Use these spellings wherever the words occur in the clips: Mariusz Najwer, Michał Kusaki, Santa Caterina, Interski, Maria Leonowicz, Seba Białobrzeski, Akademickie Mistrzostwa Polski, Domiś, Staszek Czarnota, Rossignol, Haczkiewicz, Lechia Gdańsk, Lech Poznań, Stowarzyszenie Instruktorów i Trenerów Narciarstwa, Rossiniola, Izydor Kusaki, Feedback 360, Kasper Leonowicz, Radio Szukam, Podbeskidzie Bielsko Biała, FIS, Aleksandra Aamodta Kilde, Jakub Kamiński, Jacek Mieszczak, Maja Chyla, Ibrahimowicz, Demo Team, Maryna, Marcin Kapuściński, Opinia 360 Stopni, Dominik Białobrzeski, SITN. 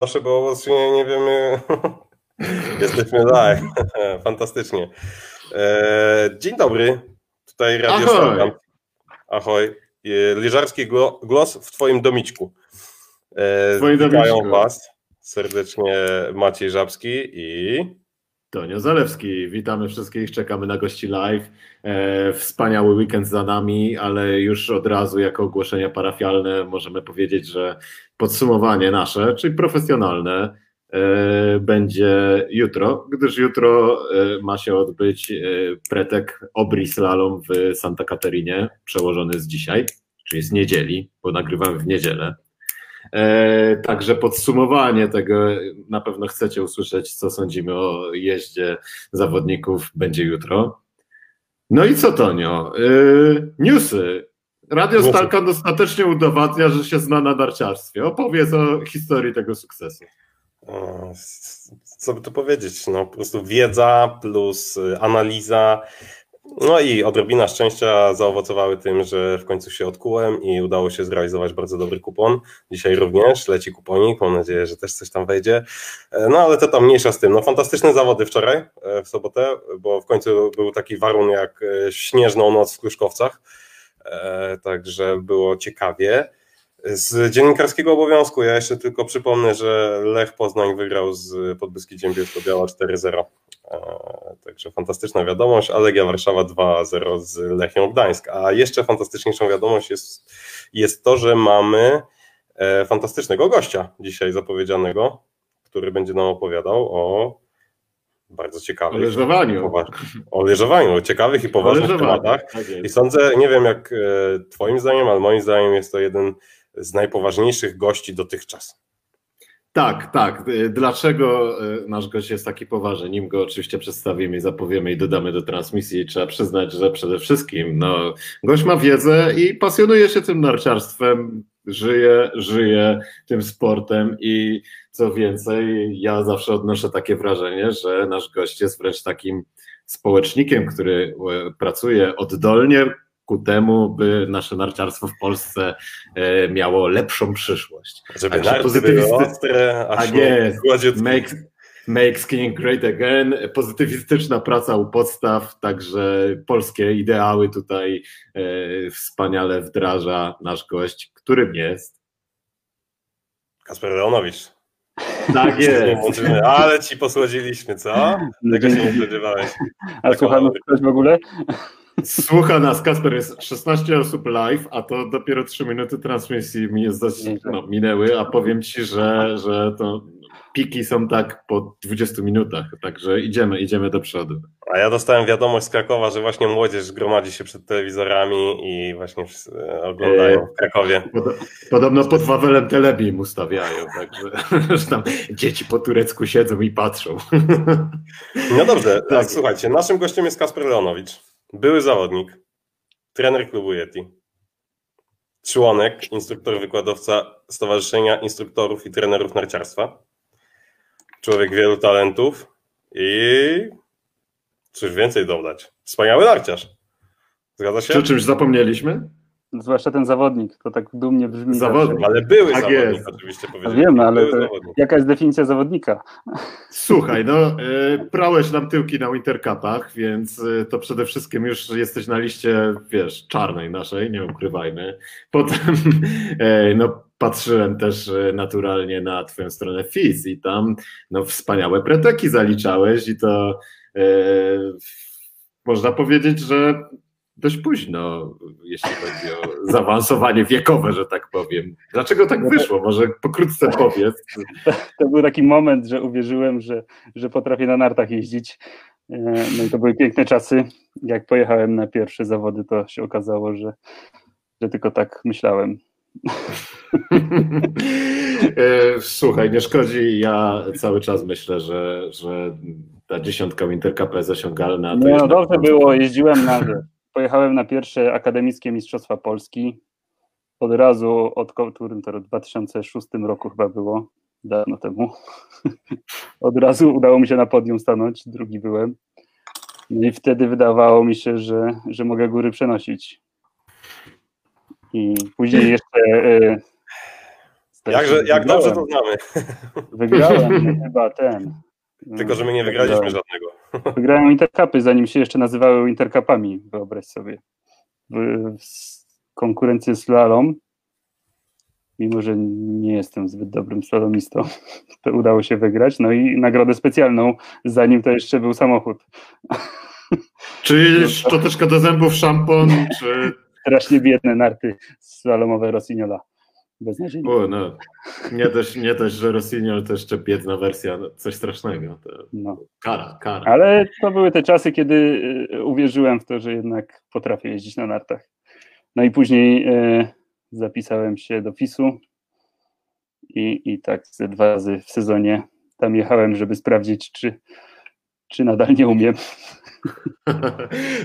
Nasze było, nie wiemy, jesteśmy live, fantastycznie. Dzień dobry, tutaj Radio Szukam. Ahoj. Leżarski głos w Twoim domiczku. Witają Was serdecznie Maciej Żabski i Donio Zalewski. Witamy wszystkich, czekamy na gości live. Wspaniały weekend za nami, ale już od razu jako ogłoszenia parafialne możemy powiedzieć, że podsumowanie nasze, czyli profesjonalne, będzie jutro, gdyż jutro ma się odbyć pretek Obri Slalom w Santa Caterinie, przełożony z dzisiaj, czyli z niedzieli, bo nagrywamy w niedzielę. Także podsumowanie tego, na pewno chcecie usłyszeć, co sądzimy o jeździe zawodników, będzie jutro. No i co, Tonio? Newsy. Radio Stalkan ostatecznie udowadnia, że się zna na narciarstwie. Opowiedz o historii tego sukcesu. Co by tu powiedzieć? No, po prostu wiedza plus analiza, no i odrobina szczęścia zaowocowały tym, że w końcu się odkułem i udało się zrealizować bardzo dobry kupon. Dzisiaj również leci kuponik, mam nadzieję, że też coś tam wejdzie. No ale to tam mniejsza z tym. No, fantastyczne zawody wczoraj, w sobotę, bo w końcu był taki warun jak śnieżną noc w Kluszkowcach, także było ciekawie. Z dziennikarskiego obowiązku ja jeszcze tylko przypomnę, że Lech Poznań wygrał z Podbeskidiem Bielsko Biała 4-0, także fantastyczna wiadomość, a Legia Warszawa 2-0 z Lechią Gdańsk. A jeszcze fantastyczniejszą wiadomość jest to, że mamy fantastycznego gościa dzisiaj zapowiedzianego, który będzie nam opowiadał o bardzo ciekawych o leżowaniu, ciekawych i poważnych tematach. Tak, i sądzę, nie wiem jak Twoim zdaniem, ale moim zdaniem jest to jeden z najpoważniejszych gości dotychczas. Tak. Dlaczego nasz gość jest taki poważny? Nim go oczywiście przedstawimy i zapowiemy i dodamy do transmisji. Trzeba przyznać, że przede wszystkim gość ma wiedzę i pasjonuje się tym narciarstwem, żyje tym sportem i co więcej, ja zawsze odnoszę takie wrażenie, że nasz gość jest wręcz takim społecznikiem, który pracuje oddolnie ku temu, by nasze narciarstwo w Polsce miało lepszą przyszłość. Żeby narty były ostre, a nie make skiing great again, pozytywistyczna praca u podstaw, także polskie ideały tutaj wspaniale wdraża nasz gość, którym jest Kasper Leonowicz. Tak jest. Ale ci posłodziliśmy, co? Tego się nie spodziewałeś. A słuchamy ktoś w ogóle? Słucha nas, Kasper, jest 16 osób live, a to dopiero 3 minuty transmisji minęły, a powiem Ci, że to piki są tak po 20 minutach, także idziemy do przodu. A ja dostałem wiadomość z Krakowa, że właśnie młodzież gromadzi się przed telewizorami i właśnie oglądają w Krakowie. Podobno pod Wawelem Telebim ustawiają, także tam dzieci po turecku siedzą i patrzą. No dobrze, tak. Słuchajcie, naszym gościem jest Kasper Leonowicz. Były zawodnik, trener klubu Yeti, członek, instruktor-wykładowca Stowarzyszenia Instruktorów i Trenerów Narciarstwa, człowiek wielu talentów i cóż więcej dodać, wspaniały narciarz. Zgadza się? Czy czymś zapomnieliśmy? Zwłaszcza ten zawodnik, to tak dumnie brzmi. Zawodnik, ale były tak zawodnik jest. Oczywiście powiedziałem. Wiem, ale jaka jest definicja zawodnika? Słuchaj, prałeś nam tyłki na Winter Cupach, więc to przede wszystkim już jesteś na liście, wiesz, czarnej naszej, nie ukrywajmy. Potem patrzyłem też naturalnie na Twoją stronę FIS i tam wspaniałe preteki zaliczałeś i to można powiedzieć, że dość późno, jeśli chodzi o zaawansowanie wiekowe, że tak powiem. Dlaczego tak wyszło? Może pokrótce powiedz. To był taki moment, że uwierzyłem, że potrafię na nartach jeździć. No i to były piękne czasy. Jak pojechałem na pierwsze zawody, to się okazało, że tylko tak myślałem. Słuchaj, nie szkodzi. Ja cały czas myślę, że ta dziesiątka Wintercup jest osiągalna. No dobrze było, jeździłem na rzecz. Pojechałem na pierwsze Akademickie Mistrzostwa Polski, od razu, od którym to w 2006 roku chyba było, dawno temu. Od razu udało mi się na podium stanąć, drugi byłem. No i wtedy wydawało mi się, że mogę góry przenosić. I później jeszcze Jak dobrze to znamy. Wygrałem chyba ten. Tylko, że my nie wygraliśmy żadnego. Wygrałem Intercupy, zanim się jeszcze nazywały Intercupami, wyobraź sobie. Konkurencję slalom, mimo że nie jestem zbyt dobrym slalomistą, to udało się wygrać. No i nagrodę specjalną, zanim to jeszcze był samochód. Czyli szczoteczka do zębów, szampon, czy... Strasznie biedne narty slalomowe Rossiniola. No. Nie dość, że Rossignol to jeszcze biedna wersja, coś strasznego. Kara. Ale to były te czasy, kiedy uwierzyłem w to, że jednak potrafię jeździć na nartach. No i później zapisałem się do FIS-u i tak ze 2 razy w sezonie tam jechałem, żeby sprawdzić, czy nadal nie umiem.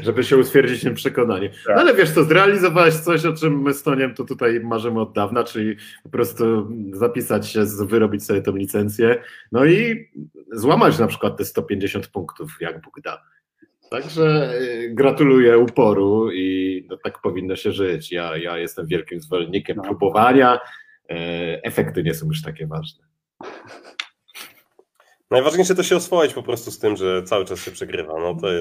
Żeby się utwierdzić tym przekonaniem. Tak. No ale wiesz co, zrealizowałeś coś, o czym my z Toniem to tutaj marzymy od dawna, czyli po prostu zapisać się, wyrobić sobie tą licencję, no i złamać na przykład te 150 punktów, jak Bóg da. Także gratuluję uporu i no, tak powinno się żyć. Ja jestem wielkim zwolennikiem próbowania. Efekty nie są już takie ważne. Najważniejsze to się oswoić po prostu z tym, że cały czas się przegrywa. No to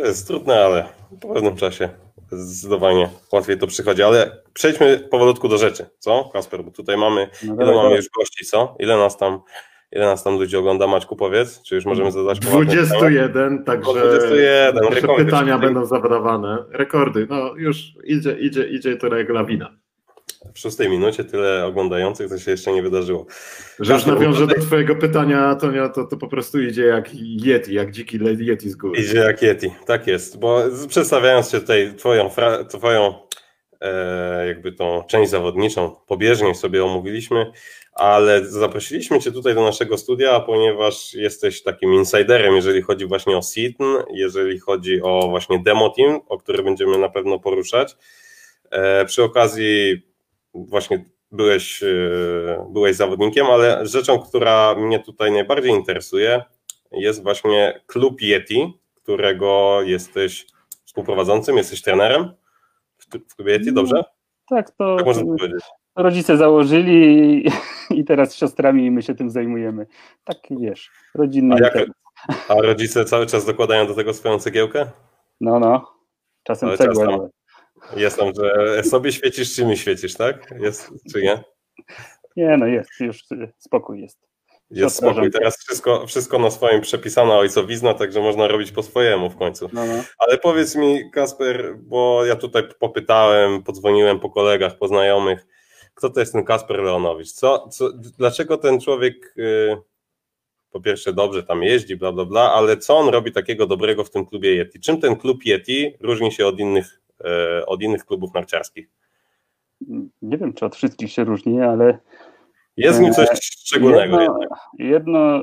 jest trudne, ale po pewnym czasie zdecydowanie łatwiej to przychodzi. Ale przejdźmy powolutku do rzeczy, co Kasper? Bo tutaj mamy, mamy już gości, co? Ile nas tam ludzi ogląda? Maćku, powiedz, czy już możemy zadać 21, także 21, rekordy, pytania będą zadawane. Rekordy, no już idzie to jak lawina. W 6 minucie tyle oglądających, to się jeszcze nie wydarzyło. Że już nawiążę do twojego pytania, Tonia, to po prostu idzie jak Yeti, jak dziki Yeti z góry. Idzie jak Yeti, tak jest, bo przedstawiając się tutaj twoją jakby tą część zawodniczą, pobieżnie sobie omówiliśmy, ale zaprosiliśmy cię tutaj do naszego studia, ponieważ jesteś takim insiderem, jeżeli chodzi właśnie o SITN, jeżeli chodzi o właśnie Demo Team, o który będziemy na pewno poruszać. Przy okazji właśnie byłeś zawodnikiem, ale rzeczą, która mnie tutaj najbardziej interesuje, jest właśnie klub Yeti, którego jesteś współprowadzącym, jesteś trenerem w klubie Yeti, dobrze? Tak, to tak można powiedzieć. Rodzice założyli i teraz z siostrami my się tym zajmujemy. Tak, wiesz, rodzinny. A rodzice cały czas dokładają do tego swoją cegiełkę? No, czasem cegłę. Jestem, że sobie świecisz, czy mi świecisz, tak? Jest, czy nie? Nie, no jest, już spokój jest. Jest spokój, teraz wszystko na swoim przepisana ojcowizna, także można robić po swojemu w końcu. No. Ale powiedz mi, Kasper, bo ja tutaj popytałem, podzwoniłem po kolegach, po znajomych, kto to jest ten Kasper Leonowicz? Dlaczego ten człowiek, po pierwsze dobrze tam jeździ, bla, bla, bla, ale co on robi takiego dobrego w tym klubie Yeti? Czym ten klub Yeti różni się od innych klubów narciarskich? Nie wiem, czy od wszystkich się różni, ale... Jest w nim coś szczególnego. Jedno,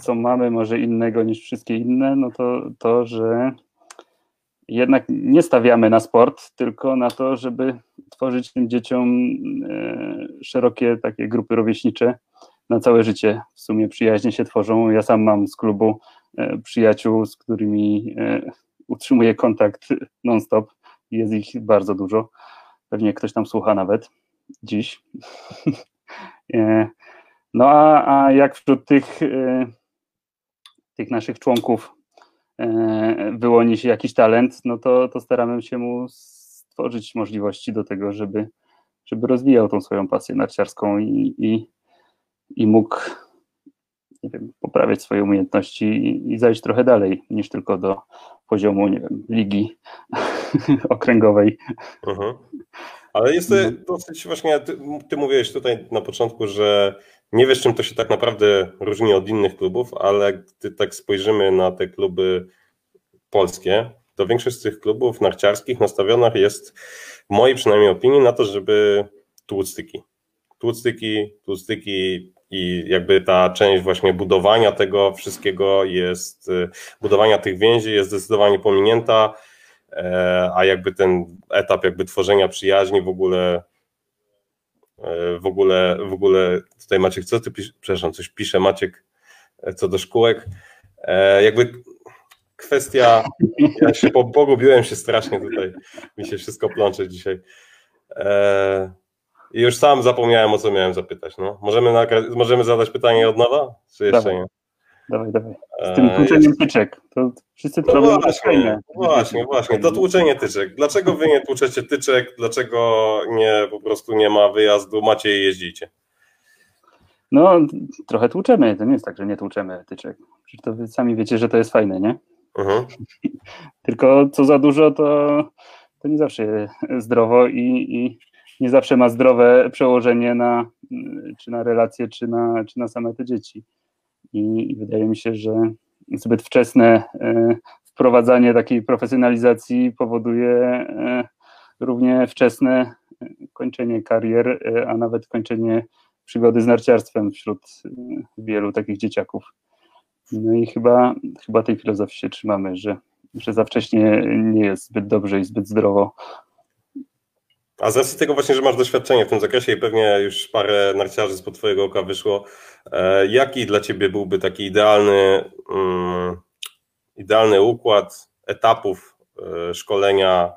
co mamy może innego niż wszystkie inne, no to, że jednak nie stawiamy na sport, tylko na to, żeby tworzyć tym dzieciom szerokie takie grupy rówieśnicze na całe życie. W sumie przyjaźnie się tworzą. Ja sam mam z klubu przyjaciół, z którymi utrzymuję kontakt non-stop. Jest ich bardzo dużo. Pewnie ktoś tam słucha nawet dziś. No a jak wśród tych naszych członków wyłoni się jakiś talent, no to staramy się mu stworzyć możliwości do tego, żeby rozwijał tą swoją pasję narciarską i mógł, nie wiem, poprawiać swoje umiejętności i zajść trochę dalej niż tylko do poziomu, nie wiem, ligi okręgowej. Uh-huh. Ale jest dosyć właśnie, ty mówiłeś tutaj na początku, że nie wiesz, czym to się tak naprawdę różni od innych klubów, ale gdy tak spojrzymy na te kluby polskie, to większość z tych klubów narciarskich nastawionych jest, w mojej przynajmniej opinii, na to, żeby tłuc tyki i jakby ta część właśnie budowania tego wszystkiego jest, budowania tych więzi jest zdecydowanie pominięta, a jakby ten etap jakby tworzenia przyjaźni w ogóle tutaj Maciek, co ty piszesz? Przepraszam, coś pisze Maciek co do szkółek. Jakby kwestia, ja się pogubiłem strasznie tutaj, mi się wszystko plącze dzisiaj. I już sam zapomniałem, o co miałem zapytać. No. Możemy zadać pytanie od nowa? Czy jeszcze dawaj. Nie? Dawaj. Z tym tłuczeniem tyczek. To wszyscy to robią właśnie. To tłuczenie tyczek. Dlaczego wy nie tłuczecie tyczek? Dlaczego nie, po prostu nie ma wyjazdu? Macie i jeździcie? No, trochę tłuczemy. To nie jest tak, że nie tłuczemy tyczek. Przecież to wy sami wiecie, że to jest fajne, nie? Mhm. Tylko co za dużo, to nie zawsze zdrowo i nie zawsze ma zdrowe przełożenie na relacje, czy na same te dzieci. I wydaje mi się, że zbyt wczesne wprowadzanie takiej profesjonalizacji powoduje równie wczesne kończenie karier, a nawet kończenie przygody z narciarstwem wśród wielu takich dzieciaków. No i chyba tej filozofii się trzymamy, że za wcześnie nie jest zbyt dobrze i zbyt zdrowo. A z racji tego właśnie, że masz doświadczenie w tym zakresie i pewnie już parę narciarzy spod twojego oka wyszło, jaki dla ciebie byłby taki idealny układ etapów szkolenia,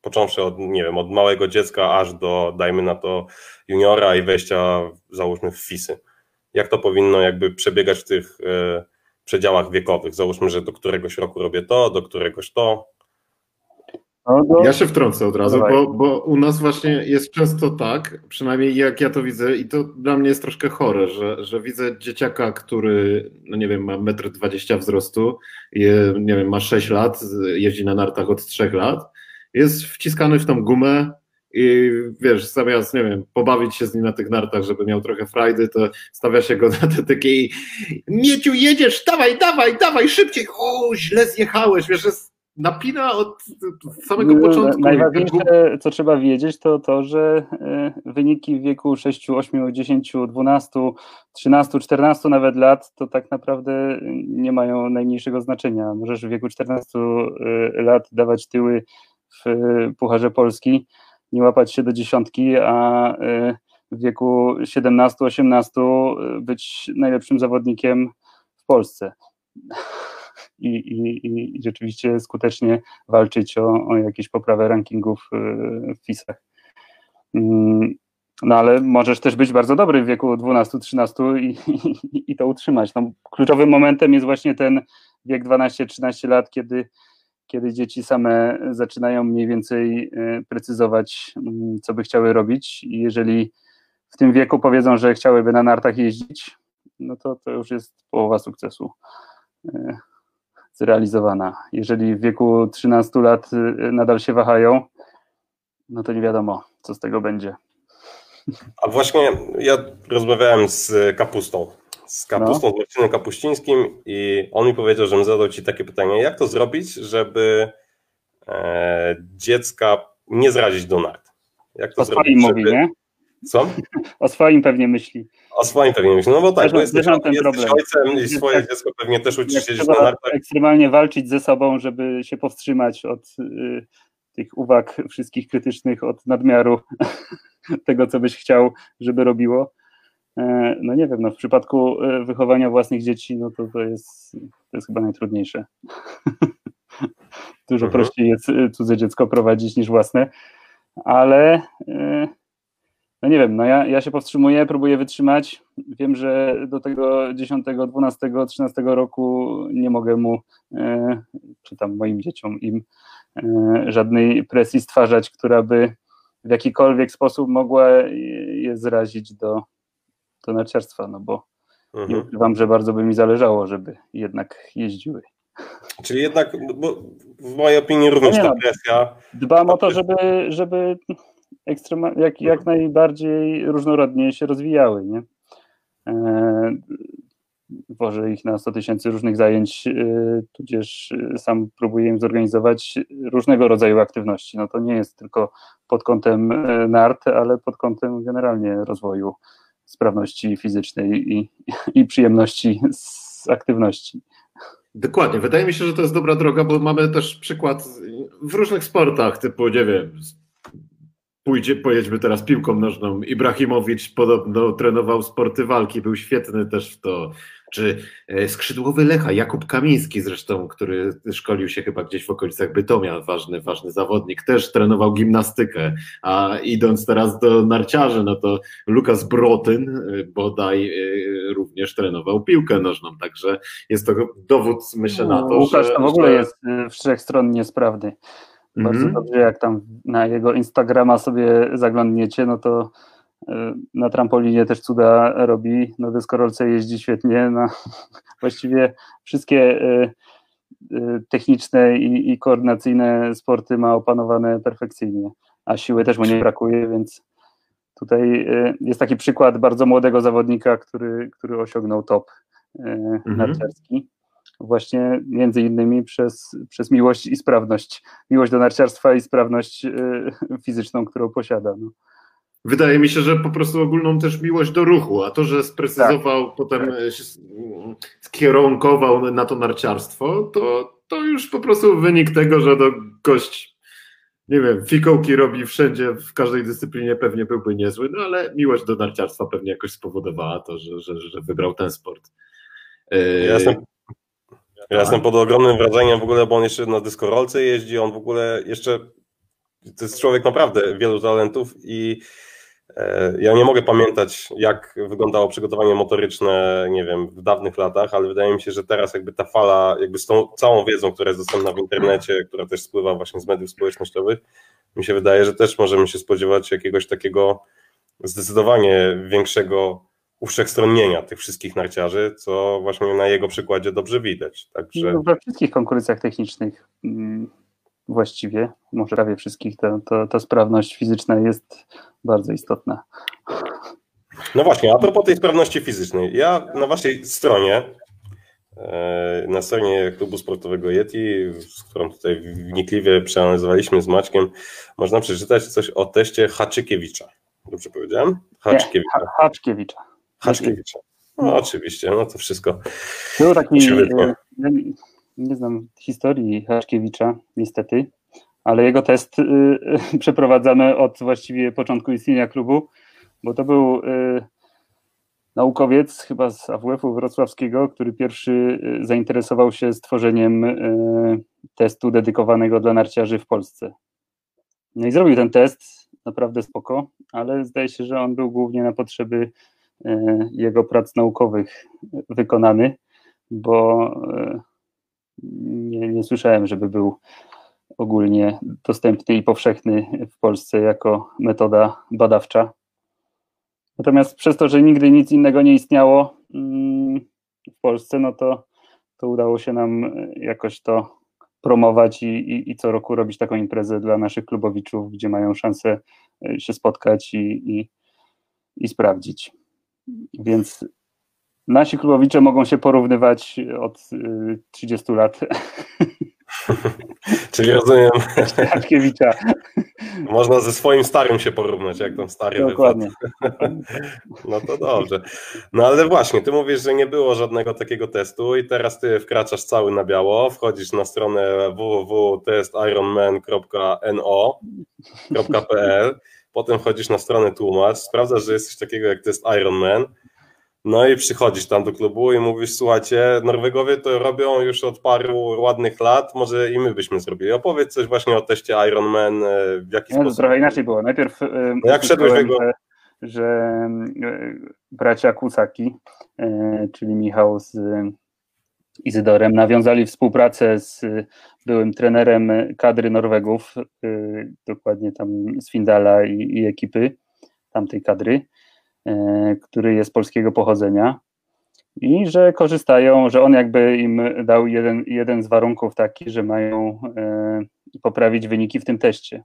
począwszy od, nie wiem, od małego dziecka aż do, dajmy na to, juniora i wejścia, załóżmy, w FIS-y? Jak to powinno jakby przebiegać w tych przedziałach wiekowych? Załóżmy, że do któregoś roku robię to, do któregoś to. Ja się wtrącę od razu, bo u nas właśnie jest często tak, przynajmniej jak ja to widzę, i to dla mnie jest troszkę chore, że widzę dzieciaka, który, no nie wiem, ma 1,20 m wzrostu, nie wiem, ma 6 lat, jeździ na nartach od 3 lat, jest wciskany w tą gumę i wiesz, zamiast, nie wiem, pobawić się z nim na tych nartach, żeby miał trochę frajdy, to stawia się go na te takiej, Mieciu, jedziesz, dawaj, szybciej, o, źle zjechałeś, wiesz, jest napina od samego początku. Najważniejsze, co trzeba wiedzieć, to to, że wyniki w wieku 6, 8, 10, 12, 13, 14 nawet lat to tak naprawdę nie mają najmniejszego znaczenia. Możesz w wieku 14 lat dawać tyły w Pucharze Polski, nie łapać się do dziesiątki, a w wieku 17, 18 być najlepszym zawodnikiem w Polsce. I rzeczywiście skutecznie walczyć o jakieś poprawę rankingów w FIS-ach. No ale możesz też być bardzo dobry w wieku 12-13 i to utrzymać. No, kluczowym momentem jest właśnie ten wiek 12-13 lat, kiedy dzieci same zaczynają mniej więcej precyzować, co by chciały robić, i jeżeli w tym wieku powiedzą, że chciałyby na nartach jeździć, no to już jest połowa sukcesu zrealizowana. Jeżeli w wieku 13 lat nadal się wahają, no to nie wiadomo, co z tego będzie. A właśnie ja rozmawiałem z Kapustą. Z Marcinem Kapuścińskim, i on mi powiedział, żebym zadał ci takie pytanie: jak to zrobić, żeby dziecka nie zrazić do nart? Jak to zrobić, żeby... mówi, nie? Co? O swoim pewnie myśli. O swoim pewnie myśli, no bo tak, bo jesteś ojcem i swoje tak, dziecko pewnie też uczy się na nartach. Ekstremalnie walczyć ze sobą, żeby się powstrzymać od tych uwag wszystkich krytycznych, od nadmiaru tego, co byś chciał, żeby robiło. No nie wiem, no w przypadku wychowania własnych dzieci, no to jest chyba najtrudniejsze. Dużo prościej jest cudze dziecko prowadzić niż własne, ale no nie wiem, no ja się powstrzymuję, próbuję wytrzymać. Wiem, że do tego 10, 12, 13 roku nie mogę mu, czy tam moim dzieciom, im, żadnej presji stwarzać, która by w jakikolwiek sposób mogła je zrazić do narciarstwa, no bo nie ukrywam, że bardzo by mi zależało, żeby jednak jeździły. Czyli jednak, bo w mojej opinii również ta presja... Dbam o to, żeby jak najbardziej różnorodnie się rozwijały, nie? Wożę ich na 100 000 różnych zajęć, tudzież sam próbuję im zorganizować różnego rodzaju aktywności. No to nie jest tylko pod kątem nart, ale pod kątem generalnie rozwoju sprawności fizycznej i przyjemności z aktywności. Dokładnie. Wydaje mi się, że to jest dobra droga, bo mamy też przykład w różnych sportach, typu, nie wiem, Pojedźmy teraz piłką nożną. Ibrahimowicz podobno trenował sporty walki, był świetny też w to. Czy skrzydłowy Lecha, Jakub Kamiński zresztą, który szkolił się chyba gdzieś w okolicach Bytomia, ważny zawodnik, też trenował gimnastykę, a idąc teraz do narciarzy, no to Lucas Braathen bodaj również trenował piłkę nożną, także jest to dowód, myślę, na to, Łukasz że... Łukasz w ogóle jest wszechstronnie sprawny. Bardzo dobrze, jak tam na jego Instagrama sobie zaglądniecie, no to na trampolinie też cuda robi, na deskorolce jeździ świetnie, no, właściwie wszystkie techniczne i koordynacyjne sporty ma opanowane perfekcyjnie, a siły też mu nie brakuje, więc tutaj jest taki przykład bardzo młodego zawodnika, który osiągnął top narciarski. Właśnie między innymi przez miłość i sprawność. Miłość do narciarstwa i sprawność fizyczną, którą posiada. No. Wydaje mi się, że po prostu ogólną też miłość do ruchu, a to, że sprecyzował, tak, potem się skierunkował na to narciarstwo, to już po prostu wynik tego, że gość, nie wiem, fikołki robi wszędzie, w każdej dyscyplinie pewnie byłby niezły, no ale miłość do narciarstwa pewnie jakoś spowodowała to, że wybrał ten sport. Ja jestem pod ogromnym wrażeniem w ogóle, bo on jeszcze na dyskorolce jeździ, on w ogóle jeszcze, to jest człowiek naprawdę wielu talentów i ja nie mogę pamiętać, jak wyglądało przygotowanie motoryczne, nie wiem, w dawnych latach, ale wydaje mi się, że teraz jakby ta fala, jakby z tą całą wiedzą, która jest dostępna w internecie, która też spływa właśnie z mediów społecznościowych, mi się wydaje, że też możemy się spodziewać jakiegoś takiego zdecydowanie większego uwszechstronnienia tych wszystkich narciarzy, co właśnie na jego przykładzie dobrze widać. Także... No, we wszystkich konkurencjach technicznych właściwie, może prawie wszystkich, ta sprawność fizyczna jest bardzo istotna. No właśnie, a propos tej sprawności fizycznej. Ja na waszej stronie, na stronie klubu sportowego Yeti, z którą tutaj wnikliwie przeanalizowaliśmy z Maćkiem, można przeczytać coś o teście Haczkiewicza. Dobrze powiedziałem? Haczkiewicza. Haczkiewicza. No oczywiście, no to wszystko. Był taki, ja nie znam historii Haczkiewicza, niestety, ale jego test przeprowadzamy od właściwie początku istnienia klubu, bo to był naukowiec chyba z AWF-u Wrocławskiego, który pierwszy zainteresował się stworzeniem testu dedykowanego dla narciarzy w Polsce. No i zrobił ten test, naprawdę spoko, ale zdaje się, że on był głównie na potrzeby jego prac naukowych wykonany, bo nie słyszałem, żeby był ogólnie dostępny i powszechny w Polsce jako metoda badawcza. Natomiast przez to, że nigdy nic innego nie istniało w Polsce, no to udało się nam jakoś to promować i co roku robić taką imprezę dla naszych klubowiczów, gdzie mają szansę się spotkać i sprawdzić. Więc nasi klubowicze mogą się porównywać od 30 lat. Czyli rozumiem. Haczkiewicza. Można ze swoim starym się porównać, jak tam stary wypadł. Dokładnie. No to dobrze. No ale właśnie, ty mówisz, że nie było żadnego takiego testu i teraz ty wkraczasz cały na biało, wchodzisz na stronę www.testironman.no.pl. Potem wchodzisz na stronę tłumacz, sprawdzasz, że jest coś takiego jak test Ironman, no i przychodzisz tam do klubu i mówisz, słuchajcie, Norwegowie to robią już od paru ładnych lat, może i my byśmy zrobili. Opowiedz coś właśnie o teście Ironman, w jaki sposób... Trochę inaczej było. Najpierw jak szedłeś tego... że bracia Kusaki, czyli Michał z Izydorem, nawiązali współpracę z byłym trenerem kadry Norwegów, dokładnie tam z Findala i ekipy tamtej kadry, który jest polskiego pochodzenia i że korzystają, że on jakby im dał jeden z warunków taki, że mają poprawić wyniki w tym teście.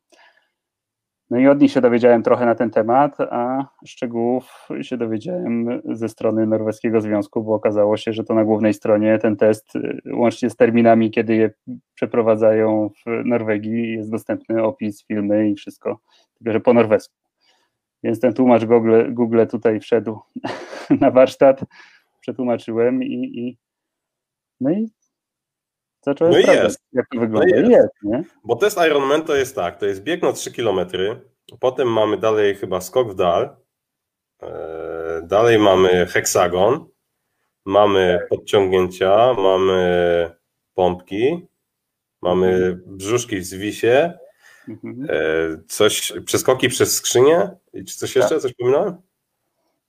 No i od nich się dowiedziałem trochę na ten temat, a szczegółów się dowiedziałem ze strony Norweskiego Związku, bo okazało się, że to na głównej stronie ten test, łącznie z terminami, kiedy je przeprowadzają w Norwegii, jest dostępny opis, filmy i wszystko, tylko że po norwesku. Więc ten tłumacz Google tutaj wszedł na warsztat, przetłumaczyłem i zacząłem sprawdzać, jak to wygląda. Jest. Bo test Ironman to jest tak, to jest bieg na 3 km, Potem mamy dalej chyba skok w dal. Dalej mamy heksagon. Mamy podciągnięcia, mamy pompki, mamy brzuszki w zwisie, coś, przeskoki przez skrzynię. Czy coś jeszcze? Coś pominąłem?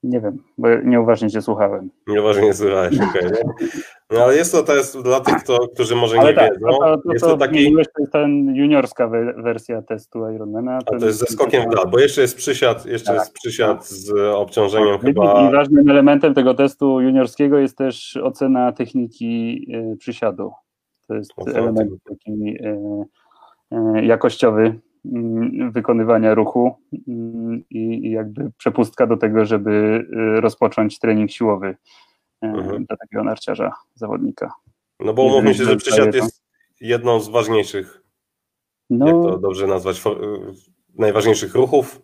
Nie wiem, bo nieuważnie się słuchałem. Nieuważnie słuchałeś, okej. Okay. No ale jest to, dla tych, którzy może ale nie wiedzą. Jest to taki... To jest ten juniorska wersja testu Ironmana. To jest ze skokiem w dal, bo jeszcze jest przysiad, z obciążeniem chyba. I ważnym elementem tego testu juniorskiego jest też ocena techniki przysiadu. To jest element taki jakościowy wykonywania ruchu i jakby przepustka do tego, żeby rozpocząć trening siłowy dla takiego narciarza, zawodnika. No bo umówmy się, że przysiad jest jedną z ważniejszych, jak to dobrze nazwać, najważniejszych ruchów,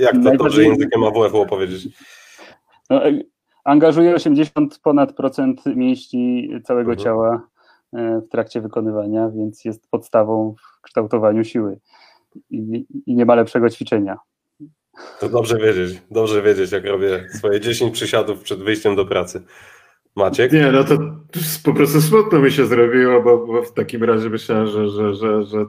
jak to dobrze językiem AWF-u opowiedzieć. No, angażuje 80% mięśni całego ciała w trakcie wykonywania, więc jest podstawą w kształtowaniu siły i nie ma lepszego ćwiczenia. To dobrze wiedzieć, jak robię swoje 10 przysiadów przed wyjściem do pracy. Maciek? Nie, no to po prostu smutno mi się zrobiło, bo w takim razie myślałem, że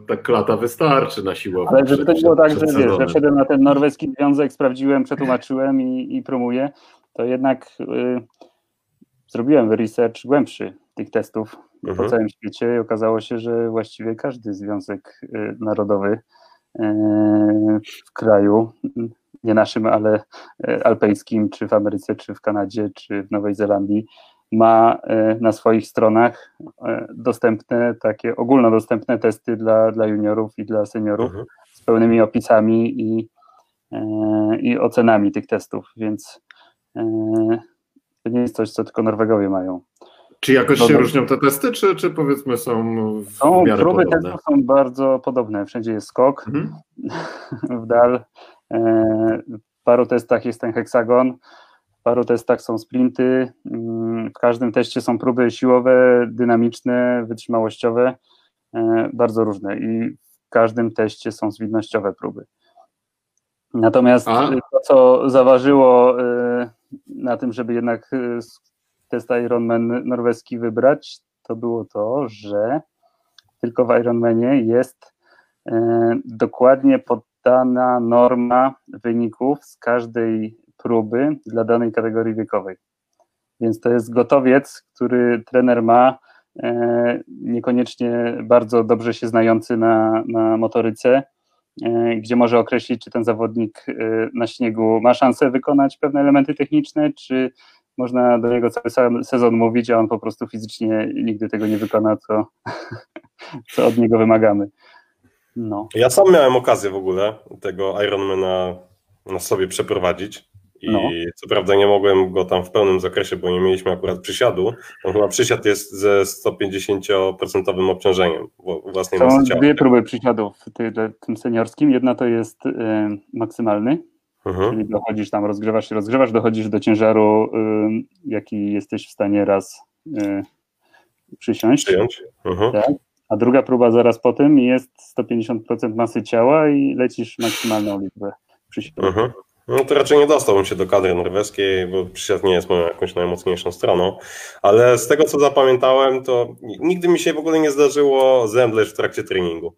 ta klata wystarczy na siłowni. Ale żeby to było tak, że wiesz, że wszedłem na ten Norweski Związek, sprawdziłem, przetłumaczyłem i promuję, to jednak zrobiłem research głębszy tych testów po całym świecie i okazało się, że właściwie każdy związek narodowy w kraju, nie naszym, ale alpejskim, czy w Ameryce, czy w Kanadzie, czy w Nowej Zelandii, ma na swoich stronach dostępne takie ogólnodostępne testy dla juniorów i dla seniorów z pełnymi opisami i ocenami tych testów, więc to nie jest coś, co tylko Norwegowie mają. Czy jakoś się różnią te testy, czy powiedzmy są w miarę próby podobne? Testów są bardzo podobne. Wszędzie jest skok w dal. W paru testach jest ten heksagon, w paru testach są sprinty. W każdym teście są próby siłowe, dynamiczne, wytrzymałościowe. Bardzo różne i w każdym teście są zwinnościowe próby. Natomiast to, co zaważyło na tym, żeby jednak test Ironman norweski wybrać, to było to, że tylko w Ironmanie jest dokładnie poddana norma wyników z każdej próby dla danej kategorii wiekowej. Więc to jest gotowiec, który trener ma, niekoniecznie bardzo dobrze się znający na motoryce, gdzie może określić, czy ten zawodnik na śniegu ma szansę wykonać pewne elementy techniczne, czy można do niego cały sezon mówić, a on po prostu fizycznie nigdy tego nie wykona, co od niego wymagamy. No. Ja sam miałem okazję w ogóle tego Ironmana na sobie przeprowadzić i co prawda nie mogłem go tam w pełnym zakresie, bo nie mieliśmy akurat przysiadu. Tam chyba przysiad jest ze 150% obciążeniem własnej masy ciała. Są dwie próby przysiadów w tym seniorskim. Jedna to jest maksymalny. Czyli dochodzisz tam, rozgrzewasz, dochodzisz do ciężaru, jaki jesteś w stanie raz przyjąć. Tak? A druga próba zaraz po tym jest 150% masy ciała i lecisz maksymalną liczbę przysiadów. No to raczej nie dostałbym się do kadry norweskiej, bo przysiad nie jest moją jakąś najmocniejszą stroną, ale z tego, co zapamiętałem, to nigdy mi się w ogóle nie zdarzyło zemdleć w trakcie treningu.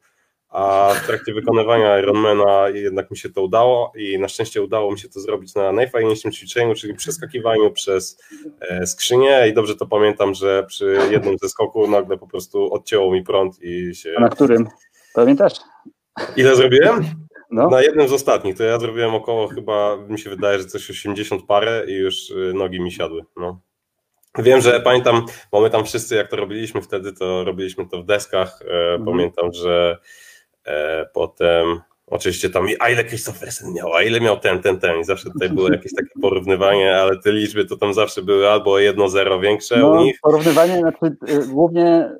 A w trakcie wykonywania Ironmana jednak mi się to udało i na szczęście udało mi się to zrobić na najfajniejszym ćwiczeniu, czyli przeskakiwaniu przez skrzynię i dobrze to pamiętam, że przy jednym ze skoków nagle po prostu odcięło mi prąd i się... A na którym? Pamiętasz? Ile zrobiłem? No. Na jednym z ostatnich, to ja zrobiłem około chyba, mi się wydaje, że coś 80 parę i już nogi mi siadły, no. Wiem, że pamiętam, bo my tam wszyscy jak to robiliśmy wtedy, to robiliśmy to w deskach, pamiętam, że potem, oczywiście tam a ile Kristoffersen miał, a ile miał ten i zawsze tutaj było jakieś takie porównywanie, ale te liczby to tam zawsze były albo 1-0 większe u nich. Porównywanie, znaczy głównie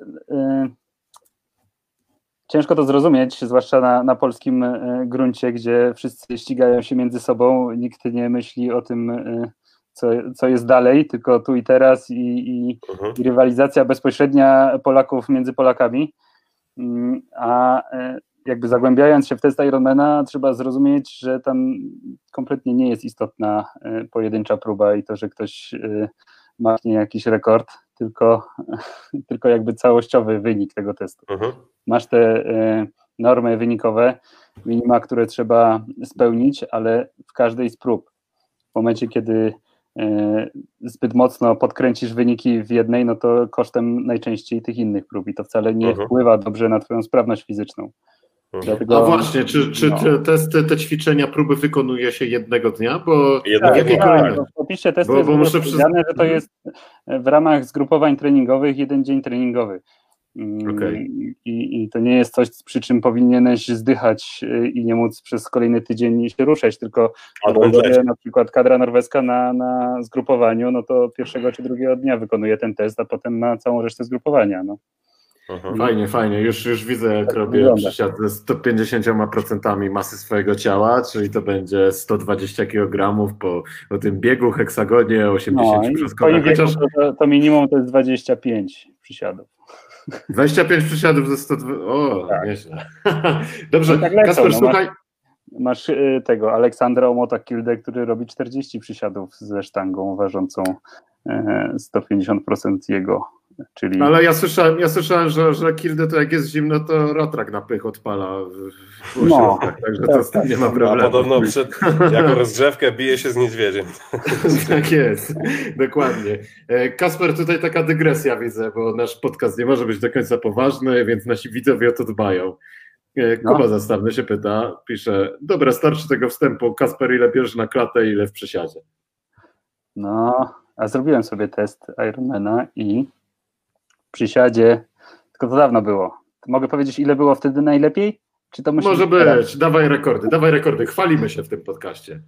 ciężko to zrozumieć, zwłaszcza na polskim gruncie, gdzie wszyscy ścigają się między sobą, nikt nie myśli o tym, co jest dalej, tylko tu i teraz i rywalizacja bezpośrednia Polaków między Polakami, a jakby zagłębiając się w testa Ironmana, trzeba zrozumieć, że tam kompletnie nie jest istotna pojedyncza próba i to, że ktoś ma jakiś rekord, tylko jakby całościowy wynik tego testu. Mhm. Masz te normy wynikowe, minima, które trzeba spełnić, ale w każdej z prób. W momencie, kiedy zbyt mocno podkręcisz wyniki w jednej, no to kosztem najczęściej tych innych prób i to wcale nie wpływa dobrze na twoją sprawność fizyczną. Dlatego, a właśnie, czy te ćwiczenia, próby wykonuje się jednego dnia? Bo w opisie testu jest powiedziane, że to jest w ramach zgrupowań treningowych jeden dzień treningowy. Okay. I to nie jest coś, przy czym powinieneś zdychać i nie móc przez kolejny tydzień się ruszać, tylko na przykład kadra norweska na zgrupowaniu, no to pierwszego czy drugiego dnia wykonuje ten test, a potem ma całą resztę zgrupowania. No. Aha, fajnie, już widzę, jak tak robię przysiadę z 150% masy swojego ciała, czyli to będzie 120 kg po tym biegu, heksagonie, 80 przeskokach. Chociaż... To minimum to jest 25 przysiadów. 25 przysiadów ze 100... O, tak. Nieźle. Dobrze, no tak lecą, Kasper, słuchaj... Masz tego Aleksandra Aamodta Kilde, który robi 40 przysiadów ze sztangą ważącą 150% jego. Czyli... Ale ja słyszałem, że Kilde to jak jest zimno, to ratrak na pych odpala w ośrodkach, także to z tym nie ma problemu. A podobno jako rozgrzewkę bije się z niedźwiedziem. Tak jest, dokładnie. Kasper, tutaj taka dygresja widzę, bo nasz podcast nie może być do końca poważny, więc nasi widzowie o to dbają. Kuba Zastawny się pyta, pisze, dobra, starczy tego wstępu, Kasper, ile bierzesz na klatę, ile w przesiadzie? No, a zrobiłem sobie test Ironmana i w przysiadzie, tylko to dawno było. Mogę powiedzieć, ile było wtedy najlepiej? Czy to może być, dawaj rekordy, chwalimy się w tym podcaście.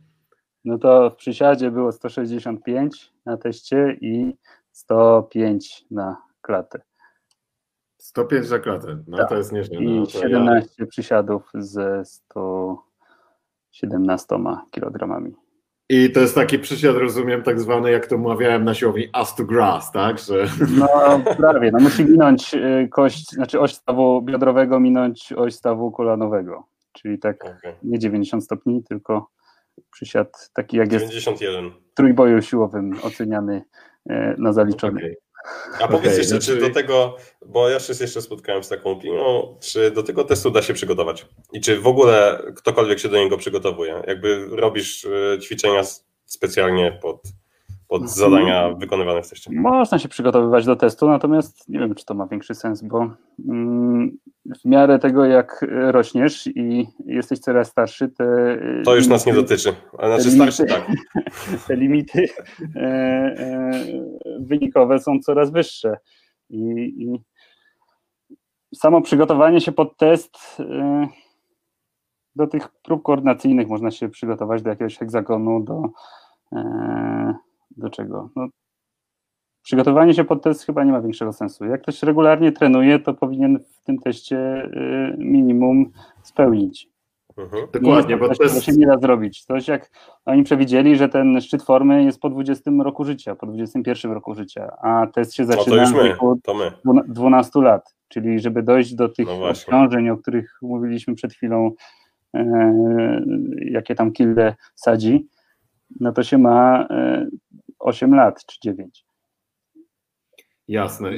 No to w przysiadzie było 165 na teście i 105 na klatę. 105 na klatę, no tak. To jest nieźle. I 17 przysiadów ze 117 kilogramami. I to jest taki przysiad, rozumiem, tak zwany, jak to mówiłem na siłowni, ass to grass, tak? Że... No prawie, no musi minąć kość, znaczy oś stawu biodrowego minąć oś stawu kolanowego, czyli tak nie 90 stopni, tylko przysiad taki jak 91. Jest w trójboju siłowym oceniany na zaliczony. Okay. A powiedz jeszcze, czy do tego, bo ja się jeszcze spotkałem z taką opinią, czy do tego testu da się przygotować i czy w ogóle ktokolwiek się do niego przygotowuje? Jakby robisz ćwiczenia specjalnie pod zadania wykonywane w teście? Można się przygotowywać do testu, natomiast nie wiem, czy to ma większy sens, bo w miarę tego, jak rośniesz i jesteś coraz starszy, to już nas nie dotyczy, ale znaczy starszy tak. Te limity wynikowe są coraz wyższe i samo przygotowanie się pod test, do tych prób koordynacyjnych można się przygotować, do jakiegoś heksagonu, do czego? No, przygotowanie się pod test chyba nie ma większego sensu. Jak ktoś regularnie trenuje, to powinien w tym teście minimum spełnić. Mhm. Dokładnie, bo to się nie da zrobić. Coś jak oni przewidzieli, że ten szczyt formy jest po 20 roku życia, po 21 roku życia, a test się zaczyna od 12 lat. Czyli żeby dojść do tych obciążeń, o których mówiliśmy przed chwilą, jakie tam Kilde sadzi, no to się ma 8 lat czy 9. Jasne.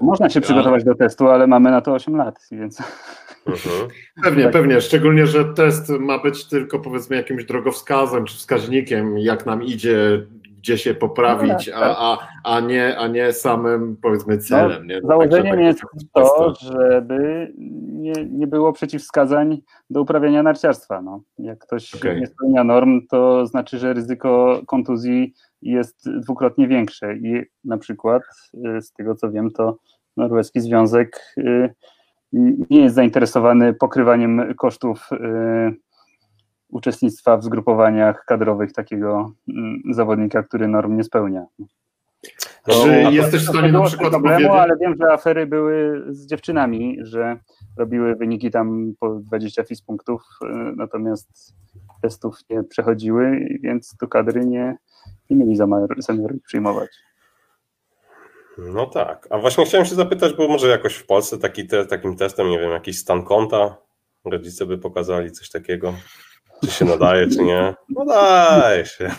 Można się przygotować do testu, ale mamy na to 8 lat, więc... Pewnie, szczególnie, że test ma być tylko powiedzmy jakimś drogowskazem czy wskaźnikiem, jak nam idzie, gdzie się poprawić, a nie samym powiedzmy celem. Nie? Założeniem jest to, żeby nie było przeciwwskazań do uprawiania narciarstwa. No. Jak ktoś nie spełnia norm, to znaczy, że ryzyko kontuzji jest dwukrotnie większe i na przykład z tego co wiem, to Norweski Związek nie jest zainteresowany pokrywaniem kosztów uczestnictwa w zgrupowaniach kadrowych takiego zawodnika, który norm nie spełnia. Czy jesteś w stanie na przykład problemu, ale wiem, że afery były z dziewczynami, że robiły wyniki tam po 20 FIS punktów, natomiast testów nie przechodziły, więc do kadry nie mieli zamiaru ich przyjmować. No tak, a właśnie chciałem się zapytać, bo może jakoś w Polsce takim testem, nie wiem, jakiś stan konta rodzice by pokazali coś takiego, czy się nadaje, czy nie. No daje się.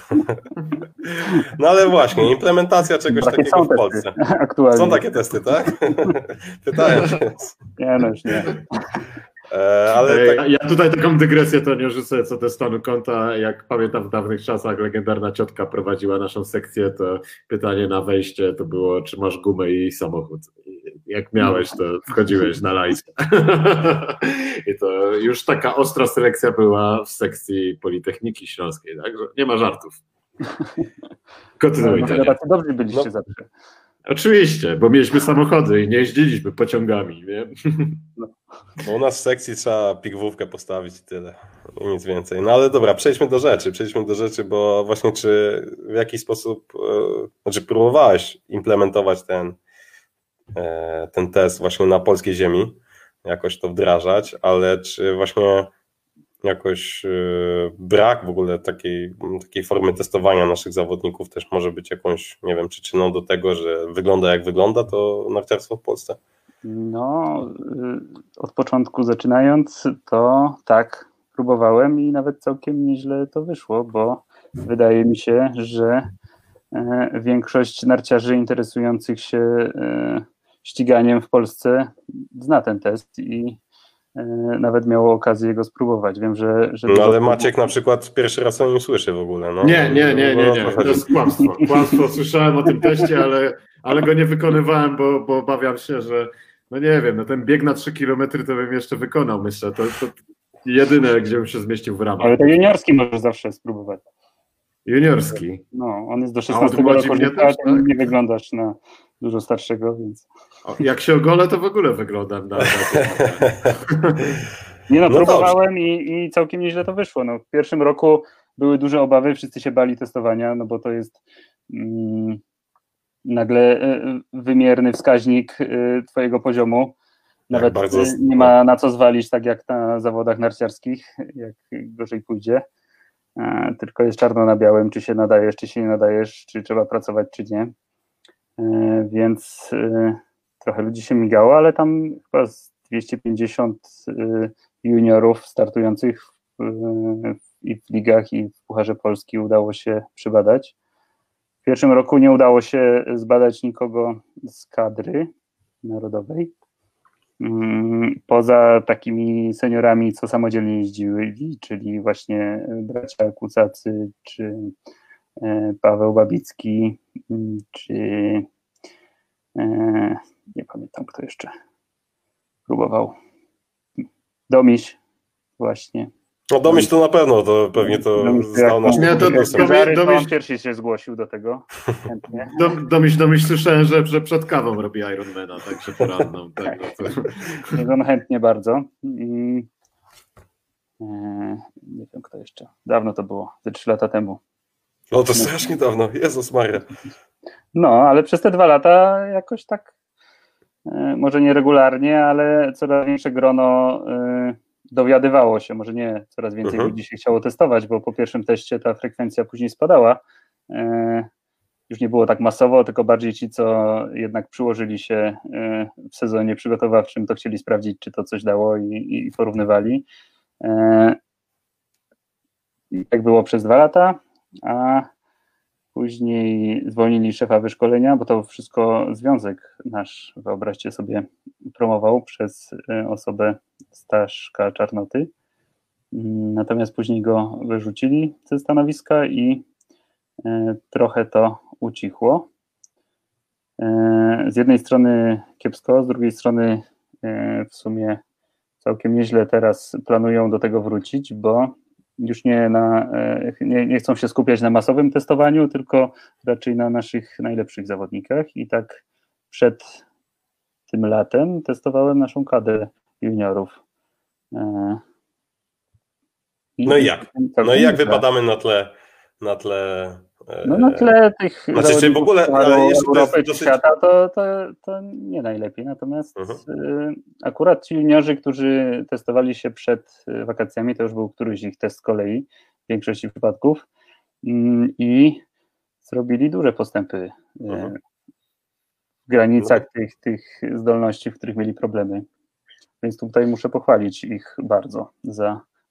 No ale właśnie, implementacja czegoś takiego w Polsce. Aktualnie. Są takie testy, tak? Pytałem się. Nie, no już nie. Ale tak... Ja tutaj taką dygresję to nie rzucę co do stanu konta. Jak pamiętam w dawnych czasach legendarna ciotka prowadziła naszą sekcję, to pytanie na wejście to było, czy masz gumę i samochód. Jak miałeś, to wchodziłeś na lajskę. I to już taka ostra selekcja była w sekcji Politechniki Śląskiej, tak? Nie ma żartów. Kontynuuj. No, dobrze byliście zawsze. Oczywiście, bo mieliśmy samochody i nie jeździliśmy pociągami, nie? Bo u nas w sekcji trzeba pigwówkę postawić i tyle, i nic więcej. No ale dobra, przejdźmy do rzeczy, bo właśnie czy w jakiś sposób, znaczy próbowałeś implementować ten test właśnie na polskiej ziemi, jakoś to wdrażać, ale czy właśnie jakoś brak w ogóle takiej formy testowania naszych zawodników też może być jakąś, nie wiem, przyczyną do tego, że wygląda jak wygląda to narciarstwo w Polsce? No, od początku zaczynając, to tak, próbowałem i nawet całkiem nieźle to wyszło, bo wydaje mi się, że większość narciarzy interesujących się ściganiem w Polsce zna ten test i nawet miało okazję go spróbować. Wiem, że no ale Maciek na przykład pierwszy raz o nim słyszy w ogóle. No. Nie. To jest kłamstwo. Kłamstwo. Słyszałem o tym teście, ale go nie wykonywałem, bo obawiam się, że no nie wiem, no ten bieg na 3 km to bym jeszcze wykonał, myślę. To jedyne, gdzie bym się zmieścił w ramach. Ale to juniorski możesz zawsze spróbować. Juniorski? No, on jest do 16 roku życia, ale tak? Nie wyglądasz na dużo starszego, więc... O, jak się ogolę, to w ogóle wyglądam na... Nie no, próbowałem i całkiem nieźle to wyszło. No, w pierwszym roku były duże obawy, wszyscy się bali testowania, no bo to jest nagle wymierny wskaźnik twojego poziomu. Nawet bardzo... nie ma na co zwalić, tak jak na zawodach narciarskich, jak gorzej pójdzie. Tylko jest czarno na białym, czy się nadajesz, czy się nie nadajesz, czy trzeba pracować, czy nie. Więc trochę ludzi się migało, ale tam chyba z 250 juniorów startujących i w ligach, i w Pucharze Polski udało się przybadać. W pierwszym roku nie udało się zbadać nikogo z kadry narodowej, poza takimi seniorami, co samodzielnie jeździły, czyli właśnie bracia Kucacy, czy Paweł Babicki, czy nie pamiętam kto jeszcze próbował. Domiś właśnie. No Domiś to na pewno, to pewnie to znał nasz... Domiś pierwszy się zgłosił do tego. Domiś słyszałem, że przed kawą robi Ironmana, także poranną. Tak, on chętnie bardzo. I, nie wiem kto jeszcze. Dawno to było, ze 3 lata temu. No to strasznie dawno, Jezus Maria. No, ale przez te 2 lata jakoś tak, może nieregularnie, ale coraz większe grono... dowiadywało się, może nie coraz więcej ludzi się chciało testować, bo po pierwszym teście ta frekwencja później spadała. Już nie było tak masowo, tylko bardziej ci, co jednak przyłożyli się w sezonie przygotowawczym, to chcieli sprawdzić, czy to coś dało i porównywali. I tak było przez 2 lata, a później zwolnili szefa wyszkolenia, bo to wszystko związek nasz, wyobraźcie sobie, promował przez osobę Staszka Czarnoty. Natomiast później go wyrzucili ze stanowiska i trochę to ucichło. Z jednej strony kiepsko, z drugiej strony w sumie całkiem nieźle teraz planują do tego wrócić, bo już nie chcą się skupiać na masowym testowaniu, tylko raczej na naszych najlepszych zawodnikach. I tak przed tym latem testowałem naszą kadrę juniorów. No i jak wypadamy na tle? No na tle tych znaczy, w ogóle, Europy dosyć... świata to nie najlepiej, natomiast akurat ci juniorzy, którzy testowali się przed wakacjami, to już był któryś ich test z kolei w większości przypadków i zrobili duże postępy w granicach tych zdolności, w których mieli problemy. Więc tutaj muszę pochwalić ich bardzo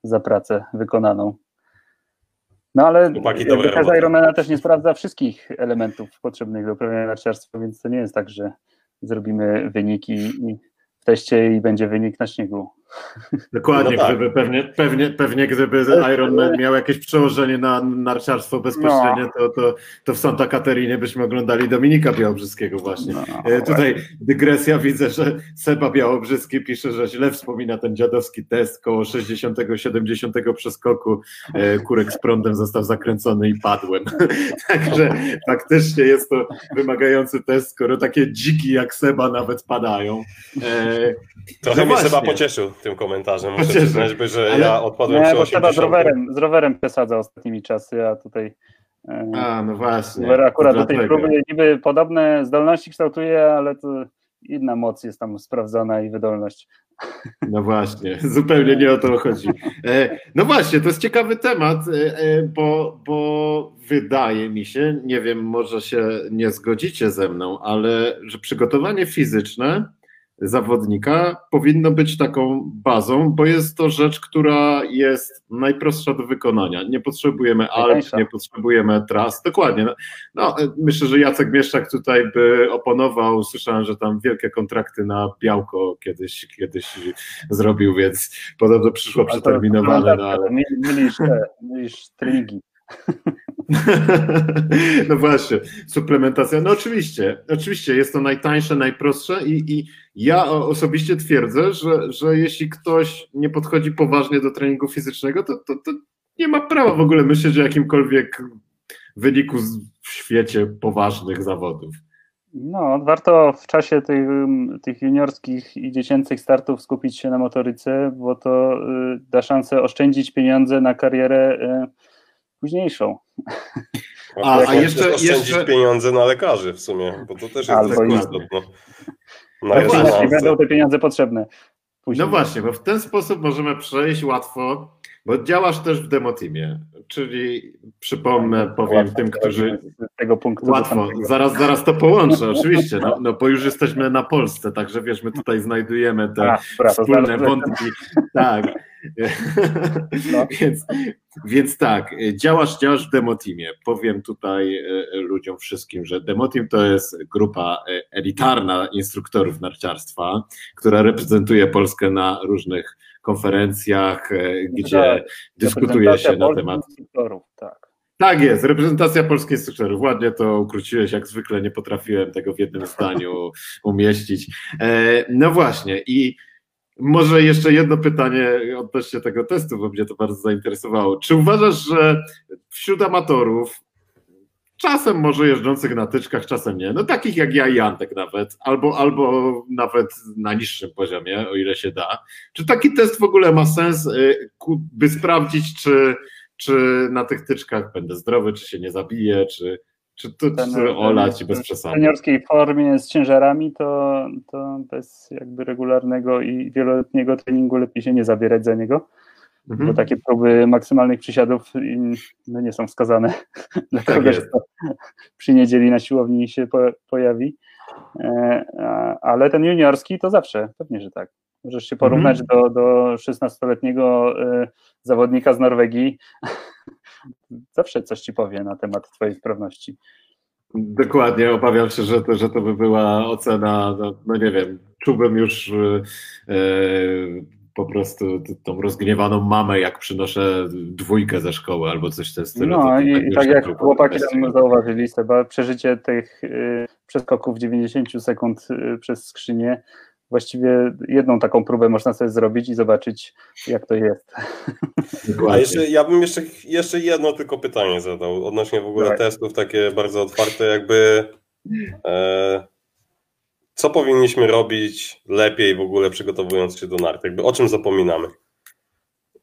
za pracę wykonaną. No ale każda Ironmana też nie sprawdza wszystkich elementów potrzebnych do uprawiania narciarstwa, więc to nie jest tak, że zrobimy wyniki w teście i będzie wynik na śniegu. Dokładnie, no tak. Gdyby pewnie gdyby Ironman miał jakieś przełożenie na narciarstwo bezpośrednie, no. to w Santa Caterinie byśmy oglądali Dominika Białobrzeskiego właśnie. No, tutaj dygresja, widzę, że Seba Białobrzeski pisze, że źle wspomina ten dziadowski test koło 60-70 przeskoku. Kurek z prądem został zakręcony i padłem. Także faktycznie jest to wymagający test, skoro takie dziki jak Seba nawet padają. Trochę mnie Seba pocieszył tym komentarzem. Muszę przyznać, że ja odpadłem przy 80. Z rowerem przesadza ostatnimi czasy, a tutaj no właśnie. Rower akurat do tej próby niby podobne zdolności kształtuje, ale to inna moc jest tam sprawdzona i wydolność. No właśnie, zupełnie nie o to chodzi. No właśnie, to jest ciekawy temat, bo wydaje mi się, nie wiem, może się nie zgodzicie ze mną, ale że przygotowanie fizyczne zawodnika powinno być taką bazą, bo jest to rzecz, która jest najprostsza do wykonania. Nie potrzebujemy alp, nie potrzebujemy tras, dokładnie. No, myślę, że Jacek Mieszczak tutaj by oponował, słyszałem, że tam wielkie kontrakty na białko kiedyś zrobił, więc podobno przyszło przeterminowane. No, ale... Mylisz trygi. No właśnie, suplementacja, no oczywiście jest to najtańsze, najprostsze i ja osobiście twierdzę, że jeśli ktoś nie podchodzi poważnie do treningu fizycznego, to nie ma prawa w ogóle myśleć o jakimkolwiek wyniku w świecie poważnych zawodów. No, warto w czasie tych juniorskich i dziecięcych startów skupić się na motoryce, bo to da szansę oszczędzić pieniądze na karierę późniejszą. A jeszcze oszczędzić pieniądze na lekarzy w sumie, bo to też jest istotne. Jeśli będą te pieniądze potrzebne później. No właśnie, bo w ten sposób możemy przejść łatwo, bo działasz też w Demo Teamie, czyli przypomnę, powiem tym, którzy z tego punktu łatwo, zaraz to połączę, oczywiście, no bo już jesteśmy na Polsce, także wiesz, my tutaj znajdujemy te wspólne wątki. Tak. No. Więc tak, działasz w Demo Teamie. Powiem tutaj ludziom wszystkim, że Demo Team to jest grupa elitarna instruktorów narciarstwa, która reprezentuje Polskę na różnych konferencjach, gdzie dyskutuje się na temat... Tak jest, reprezentacja polskich instruktorów. Ładnie to ukróciłeś, jak zwykle nie potrafiłem tego w jednym zdaniu umieścić. No właśnie i może jeszcze jedno pytanie odnośnie tego testu, bo mnie to bardzo zainteresowało. Czy uważasz, że wśród amatorów, czasem może jeżdżących na tyczkach, czasem nie, no takich jak ja i Antek nawet, albo nawet na niższym poziomie, o ile się da, czy taki test w ogóle ma sens, by sprawdzić, czy na tych tyczkach będę zdrowy, czy się nie zabiję, czy to olać bez przesady? W seniorskiej formie z ciężarami to bez jakby regularnego i wieloletniego treningu lepiej się nie zabierać za niego, bo takie próby maksymalnych przysiadów nie są wskazane dla kogoś, kto przy niedzieli na siłowni się pojawi. Ale ten juniorski to zawsze, pewnie, że tak. Możesz się porównać do 16-letniego zawodnika z Norwegii. Zawsze coś ci powie na temat twojej sprawności. Dokładnie, obawiam się, że to by była ocena, no nie wiem, czułbym już po prostu tą rozgniewaną mamę, jak przynoszę 2 ze szkoły albo coś w tym stylu. No i tak jak chłopaki tam zauważyli, Seba, przeżycie tych przeskoków 90 sekund przez skrzynię, właściwie jedną taką próbę można sobie zrobić i zobaczyć, jak to jest. A ja bym jeszcze jedno tylko pytanie zadał odnośnie w ogóle testów, takie bardzo otwarte, jakby co powinniśmy robić lepiej w ogóle, przygotowując się do nart, jakby o czym zapominamy?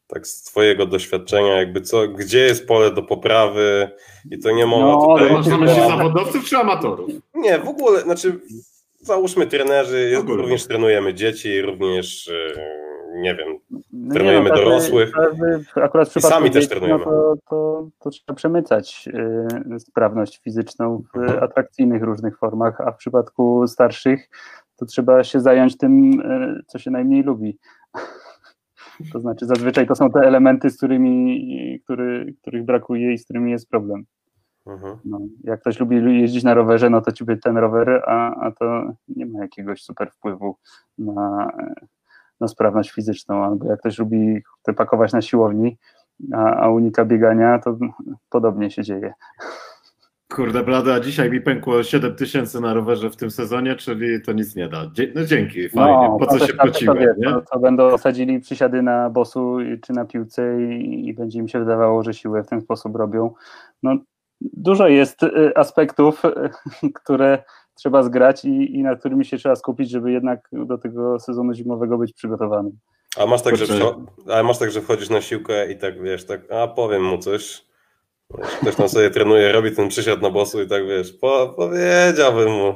Tak z twojego doświadczenia, jakby gdzie jest pole do poprawy i to nie mowa tutaj... No, masz na myśli zawodowców czy amatorów? Nie, w ogóle, znaczy... Załóżmy trenerzy, również trenujemy dzieci, również, nie wiem, trenujemy dorosłych akurat i sami też trenujemy. To trzeba przemycać sprawność fizyczną w atrakcyjnych różnych formach, a w przypadku starszych to trzeba się zająć tym, co się najmniej lubi. To znaczy zazwyczaj to są te elementy, z którymi, których brakuje i z którymi jest problem. No, jak ktoś lubi jeździć na rowerze, no to ci by ten rower, a to nie ma jakiegoś super wpływu na sprawność fizyczną. Albo jak ktoś lubi pakować na siłowni, a unika biegania, to podobnie się dzieje. Kurde blada, dzisiaj mi pękło 7000 na rowerze w tym sezonie, czyli to nic nie da. No dzięki, fajnie, no, po co się pociłem. To będą osadzili przysiady na bosu czy na piłce i będzie im się wydawało, że siłę w ten sposób robią. No, dużo jest aspektów, które trzeba zgrać i na którymi się trzeba skupić, żeby jednak do tego sezonu zimowego być przygotowanym. A masz tak, że wchodzisz na siłkę i tak wiesz, tak, a powiem mu coś. Ktoś tam sobie trenuje, robi ten przysiad na bosu i tak wiesz, powiedziałbym mu,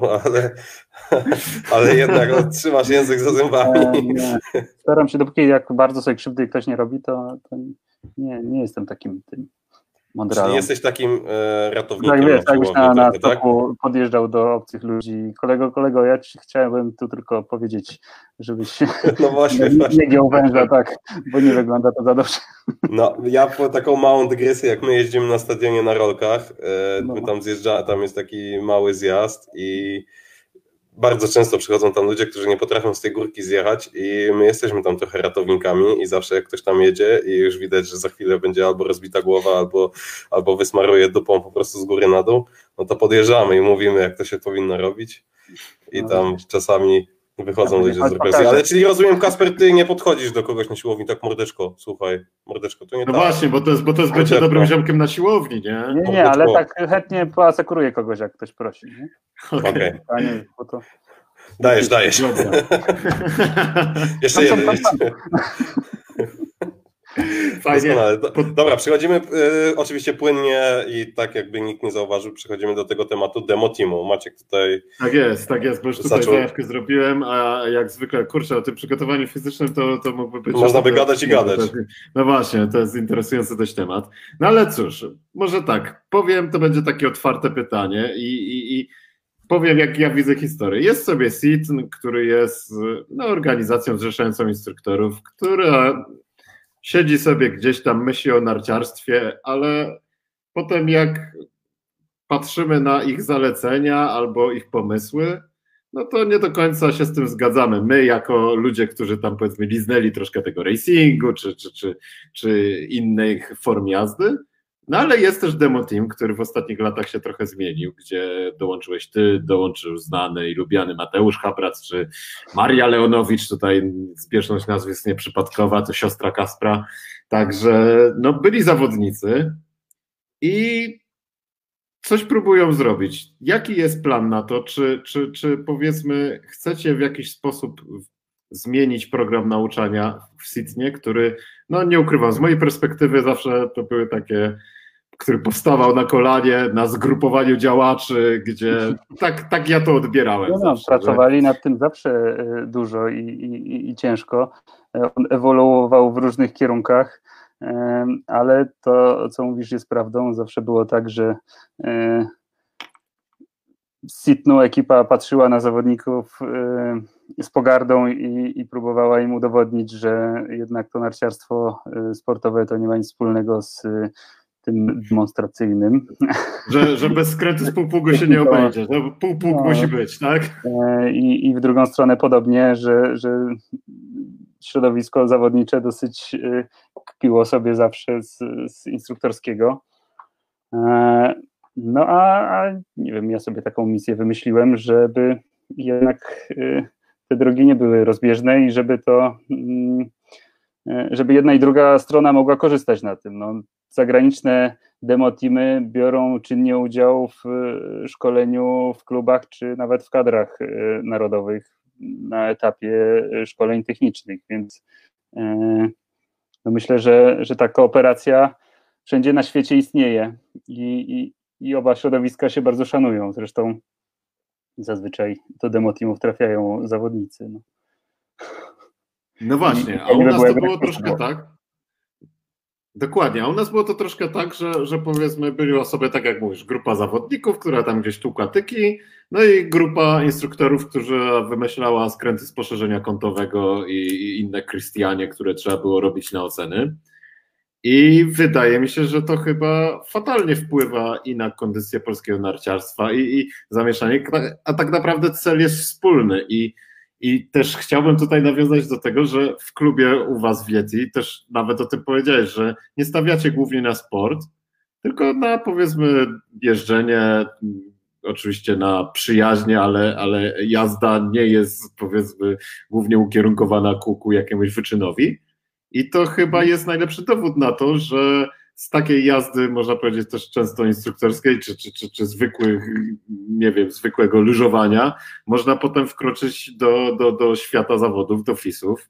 ale jednak trzymasz język za zębami. Staram się, dopóki jak bardzo sobie krzywdy ktoś nie robi, to nie jestem takim tym mądralą. Czyli jesteś takim ratownikiem. Tak wiesz, jakbyś na stoku podjeżdżał do obcych ludzi. Kolego, ja ci chciałem tu tylko powiedzieć, żebyś nie giął węża, tak, bo nie wygląda to za dobrze. No, ja po taką małą dygresję, jak my jeździmy na stadionie na rolkach, my tam zjeżdżamy, tam jest taki mały zjazd i bardzo często przychodzą tam ludzie, którzy nie potrafią z tej górki zjechać i my jesteśmy tam trochę ratownikami i zawsze jak ktoś tam jedzie i już widać, że za chwilę będzie albo rozbita głowa, albo wysmaruje dupą po prostu z góry na dół, no to podjeżdżamy i mówimy, jak to się powinno robić i tam czasami wychodzą ludzie z represji. Ale czyli rozumiem, Kasper, ty nie podchodzisz do kogoś na siłowni tak mordeczko, to nie tak. No właśnie, bo to jest bycie dobrym ziomkiem na siłowni, nie? Nie, ale tak chętnie poasekuruję kogoś, jak ktoś prosi, nie? Okej. Okay. To... Dajesz. Jeszcze jeden. Fajnie. Dobra, przechodzimy oczywiście płynnie i tak jakby nikt nie zauważył, przechodzimy do tego tematu Demo Teamu. Maciek tutaj... Tak jest, bo już tutaj zajawkę zrobiłem, a jak zwykle, kurczę, o tym przygotowaniu fizycznym to mógłby być... Można by gadać i gadać. No właśnie, to jest interesujący dość temat. No ale cóż, może tak, powiem, to będzie takie otwarte pytanie i powiem, jak ja widzę historię. Jest sobie SITN, który jest organizacją zrzeszającą instruktorów, która... Siedzi sobie gdzieś tam, myśli o narciarstwie, ale potem jak patrzymy na ich zalecenia albo ich pomysły, no to nie do końca się z tym zgadzamy. My jako ludzie, którzy tam powiedzmy liznęli troszkę tego racingu czy innych form jazdy, no ale jest też Demo Team, który w ostatnich latach się trochę zmienił, gdzie dołączyłeś ty, dołączył znany i lubiany Mateusz Habrac, czy Maria Leonowicz, tutaj zbieżność nazw jest nieprzypadkowa, to siostra Kaspra, także byli zawodnicy i coś próbują zrobić. Jaki jest plan na to, czy powiedzmy chcecie w jakiś sposób zmienić program nauczania w SITN-ie, który, nie ukrywam, z mojej perspektywy zawsze to były takie, który powstawał na kolanie, na zgrupowaniu działaczy, gdzie tak ja to odbierałem. Zawsze, pracowali nad tym zawsze dużo i ciężko. On ewoluował w różnych kierunkach, ale to, co mówisz, jest prawdą. Zawsze było tak, że SITN-u ekipa patrzyła na zawodników z pogardą i próbowała im udowodnić, że jednak to narciarstwo sportowe to nie ma nic wspólnego z tym demonstracyjnym. Że bez skrętu z półpługu się nie obejdzie, półpług musi być, tak? I w drugą stronę podobnie, że środowisko zawodnicze dosyć kpiło sobie zawsze z instruktorskiego. A nie wiem, ja sobie taką misję wymyśliłem, żeby jednak te drogi nie były rozbieżne i żeby jedna i druga strona mogła korzystać na tym. Zagraniczne demo teamy biorą czynnie udział w szkoleniu w klubach czy nawet w kadrach narodowych na etapie szkoleń technicznych, więc myślę, że ta kooperacja wszędzie na świecie istnieje i oba środowiska się bardzo szanują. Zresztą zazwyczaj do Demo Teamów trafiają zawodnicy. No właśnie, a u nas to było troszkę tak. Dokładnie, a u nas było to troszkę tak, że powiedzmy byli osoby, tak jak mówisz, grupa zawodników, która tam gdzieś tłukła tyki, no i grupa instruktorów, która wymyślała skręty z poszerzenia kątowego i inne krystianie, które trzeba było robić na oceny. I wydaje mi się, że to chyba fatalnie wpływa i na kondycję polskiego narciarstwa i zamieszanie, a tak naprawdę cel jest wspólny i też chciałbym tutaj nawiązać do tego, że w klubie u was w Yeti też nawet o tym powiedziałeś, że nie stawiacie głównie na sport, tylko na powiedzmy jeżdżenie, oczywiście na przyjaźnie, ale jazda nie jest powiedzmy głównie ukierunkowana ku jakiemuś wyczynowi. I to chyba jest najlepszy dowód na to, że z takiej jazdy, można powiedzieć też często instruktorskiej, czy zwykłego lużowania, można potem wkroczyć do świata zawodów, do FIS-ów,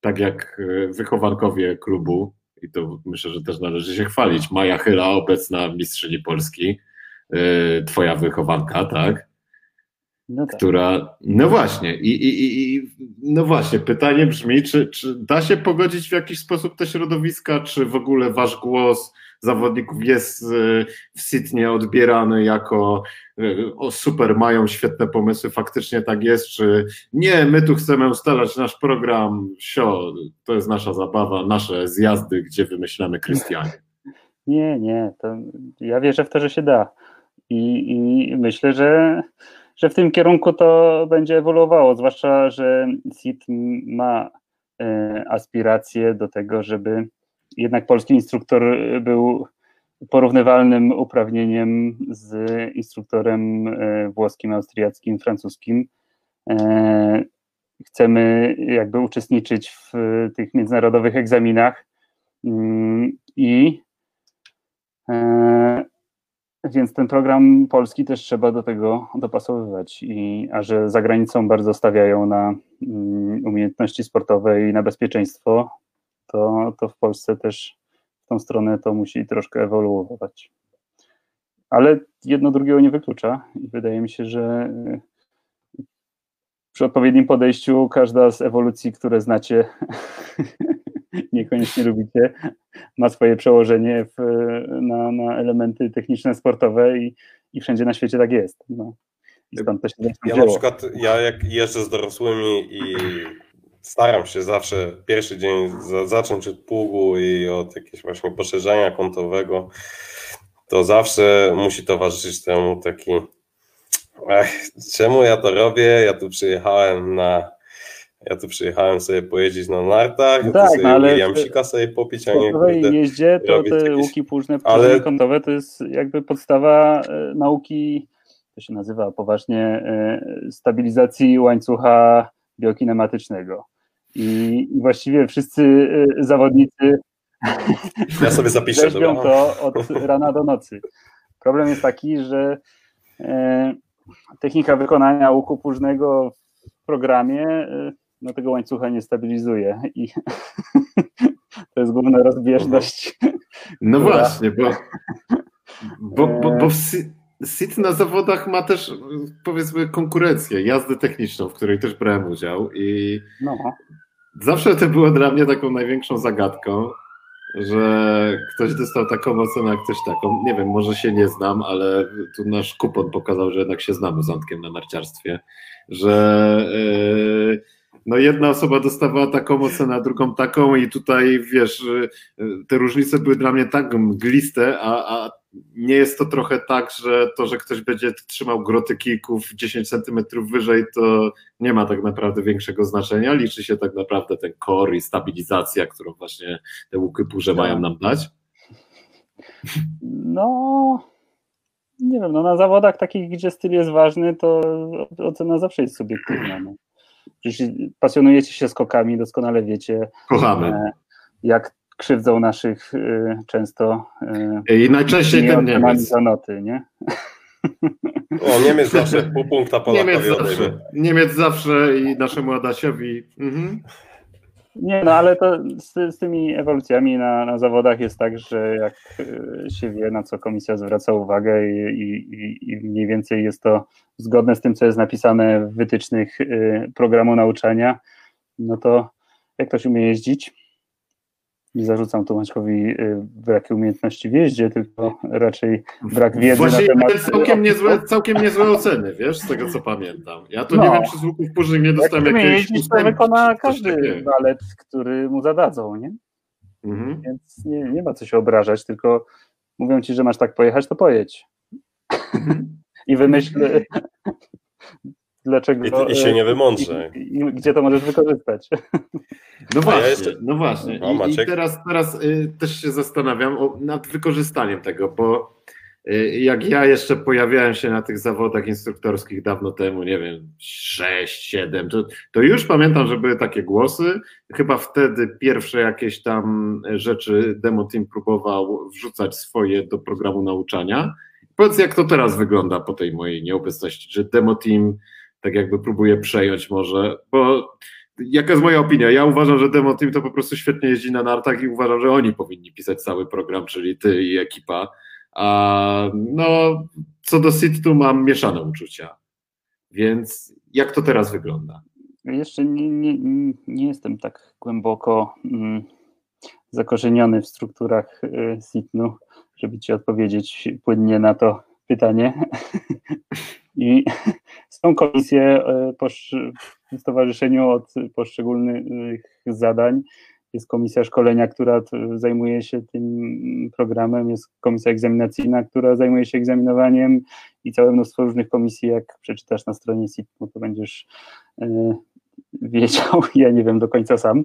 tak jak wychowankowie klubu, i to myślę, że też należy się chwalić. Maja Chyla, obecna mistrzyni Polski, twoja wychowanka, tak? No tak. Która, no właśnie, no właśnie, pytanie brzmi, czy da się pogodzić w jakiś sposób te środowiska, czy w ogóle wasz głos zawodników jest w Sydney odbierany jako super, mają świetne pomysły, faktycznie tak jest, czy nie, my tu chcemy ustalać nasz program, to jest nasza zabawa, nasze zjazdy, gdzie wymyślamy Krystianie. Nie, to ja wierzę w to, że się da i myślę, że w tym kierunku to będzie ewoluowało, zwłaszcza, że SIT ma aspiracje do tego, żeby jednak polski instruktor był porównywalnym uprawnieniem z instruktorem włoskim, austriackim, francuskim. Chcemy jakby uczestniczyć w tych międzynarodowych egzaminach i więc ten program polski też trzeba do tego dopasowywać, a że za granicą bardzo stawiają na umiejętności sportowe i na bezpieczeństwo, to w Polsce też w tą stronę to musi troszkę ewoluować. Ale jedno drugiego nie wyklucza i wydaje mi się, że przy odpowiednim podejściu każda z ewolucji, które znacie, niekoniecznie lubicie, ma swoje przełożenie na elementy techniczne, sportowe i wszędzie na świecie tak jest. No. I stąd to się na przykład, jak jeżdżę z dorosłymi i staram się zawsze pierwszy dzień zacząć od pługu i od jakiegoś właśnie poszerzania kątowego, to zawsze musi towarzyszyć temu taki czemu ja to robię, ja tu przyjechałem sobie pojeździć na nartach, no tak, sobie ale jamsika sobie popić, a nie jeździe, to te łuki płużne, ale kątowe to jest jakby podstawa nauki, to się nazywa poważnie stabilizacji łańcucha biokinematycznego. I właściwie wszyscy zawodnicy ja sobie zapiszę, to od rana do nocy. Problem jest taki, że technika wykonania łuku płużnego w programie no tego łańcucha nie stabilizuje i to jest główna rozbieżność. No która właśnie, bo SIT na zawodach ma też powiedzmy konkurencję, jazdę techniczną, w której też brałem udział i zawsze to było dla mnie taką największą zagadką, że ktoś dostał taką ocenę, a ktoś taką, nie wiem, może się nie znam, ale tu nasz kupon pokazał, że jednak się znamy z Antkiem na narciarstwie, że no jedna osoba dostawała taką ocenę, a drugą taką i tutaj wiesz, te różnice były dla mnie tak mgliste, a nie jest to trochę tak, że to, że ktoś będzie trzymał groty kijków 10 cm wyżej, to nie ma tak naprawdę większego znaczenia, liczy się tak naprawdę ten core i stabilizacja, którą właśnie te łuki płuże mają nam dać. No nie wiem, no na zawodach takich, gdzie styl jest ważny, to ocena zawsze jest subiektywna. No. Przecież pasjonujecie się skokami, doskonale wiecie, kochamy, jak krzywdzą naszych często i najczęściej ten Niemiec. Zanoty, nie? O, Niemiec zawsze pół punkta Polakowi odejmie. Niemiec zawsze i naszemu Adasiowi. Mhm. Nie, no ale to z tymi ewolucjami na zawodach jest tak, że jak się wie, na co komisja zwraca uwagę i mniej więcej jest to zgodne z tym, co jest napisane w wytycznych programu nauczania, no to jak ktoś umie jeździć, nie zarzucam Tomaczkowi braku umiejętności w jeździe, tylko raczej brak wiedzy właśnie na temat... Właśnie całkiem niezłe oceny, wiesz, z tego co pamiętam. Ja to nie wiem, czy z łuków później nie dostałem jakiegoś... to wykona każdy balet, który mu zadadzą, nie? Mhm. Więc nie ma co się obrażać, tylko mówią ci, że masz tak pojechać, to pojedź. I wymyśl... Dlaczego, I się nie wymądrze. I gdzie to możesz wykorzystać? No właśnie. I teraz też się zastanawiam nad wykorzystaniem tego, bo jak ja jeszcze pojawiałem się na tych zawodach instruktorskich dawno temu, nie wiem, 6-7, to już pamiętam, że były takie głosy. Chyba wtedy pierwsze jakieś tam rzeczy Demo Team próbował wrzucać swoje do programu nauczania. Powiedz, jak to teraz wygląda po tej mojej nieobecności, że Demo Team tak jakby próbuję przejąć może, bo jaka jest moja opinia? Ja uważam, że Demo Team to po prostu świetnie jeździ na nartach i uważam, że oni powinni pisać cały program, czyli ty i ekipa. A no, co do SIT-u mam mieszane uczucia. Więc jak to teraz wygląda? Jeszcze nie jestem tak głęboko zakorzeniony w strukturach SIT-u, żeby ci odpowiedzieć płynnie na to pytanie. I są komisje w stowarzyszeniu od poszczególnych zadań. Jest komisja szkolenia, która zajmuje się tym programem, jest komisja egzaminacyjna, która zajmuje się egzaminowaniem i całe mnóstwo różnych komisji. Jak przeczytasz na stronie SIT-u, to będziesz wiedział, ja nie wiem do końca sam.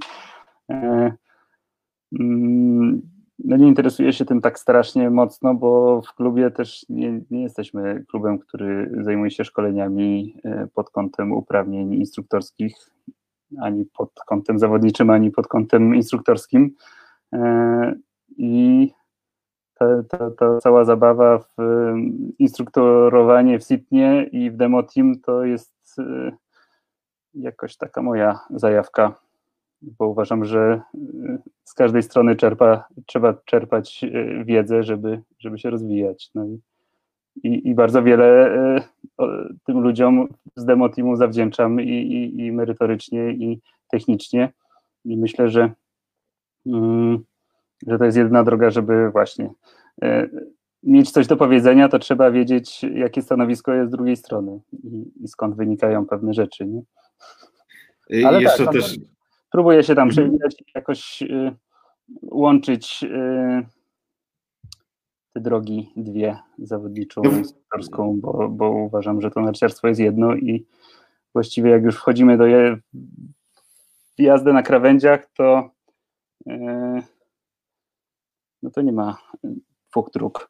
No nie interesuję się tym tak strasznie mocno, bo w klubie też nie jesteśmy klubem, który zajmuje się szkoleniami pod kątem uprawnień instruktorskich, ani pod kątem zawodniczym, ani pod kątem instruktorskim. I ta cała zabawa w instruktorowanie w SIT-ie i w Demo Team to jest jakoś taka moja zajawka, bo uważam, że z każdej strony trzeba czerpać wiedzę, żeby się rozwijać. No i bardzo wiele tym ludziom z Demo Teamu zawdzięczam i merytorycznie, i technicznie. I myślę, że to jest jedyna droga, żeby właśnie mieć coś do powiedzenia, to trzeba wiedzieć, jakie stanowisko jest z drugiej strony i skąd wynikają pewne rzeczy. Nie? Ale i jeszcze tak, też... Próbuję się tam przewijać i jakoś łączyć te drogi dwie, zawodniczą i instruktorską, bo uważam, że to narciarstwo jest jedno i właściwie jak już wchodzimy do jazdy na krawędziach, to no to nie ma dwóch dróg.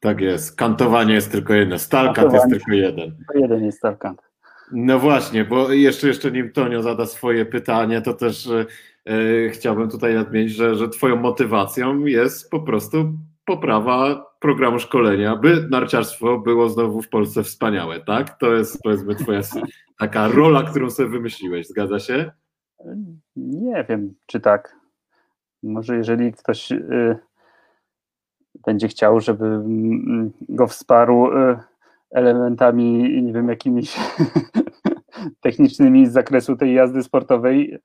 Tak jest, kantowanie jest tylko jedno, stalkant jest tylko jeden. To jeden jest stalkant. No właśnie, bo jeszcze nim Tonio zada swoje pytanie, to też chciałbym tutaj nadmienić, że twoją motywacją jest po prostu poprawa programu szkolenia, by narciarstwo było znowu w Polsce wspaniałe, tak? To jest powiedzmy twoja taka rola, którą sobie wymyśliłeś, zgadza się? Nie wiem, czy tak. Może jeżeli ktoś będzie chciał, żeby go wsparł... elementami, nie wiem, jakimiś technicznymi z zakresu tej jazdy sportowej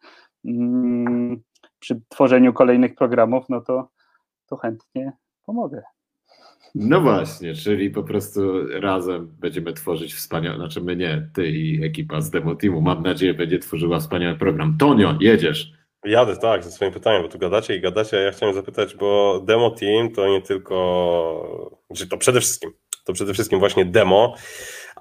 przy tworzeniu kolejnych programów, no to chętnie pomogę. No właśnie, czyli po prostu razem będziemy tworzyć wspaniałe, znaczy my nie, ty i ekipa z Demo Teamu, mam nadzieję, będzie tworzyła wspaniały program. Tonio, jedziesz. Jadę, tak, ze swoim pytaniem, bo tu gadacie i gadacie, a ja chciałem zapytać, bo Demo Team to nie tylko, znaczy to przede wszystkim właśnie demo,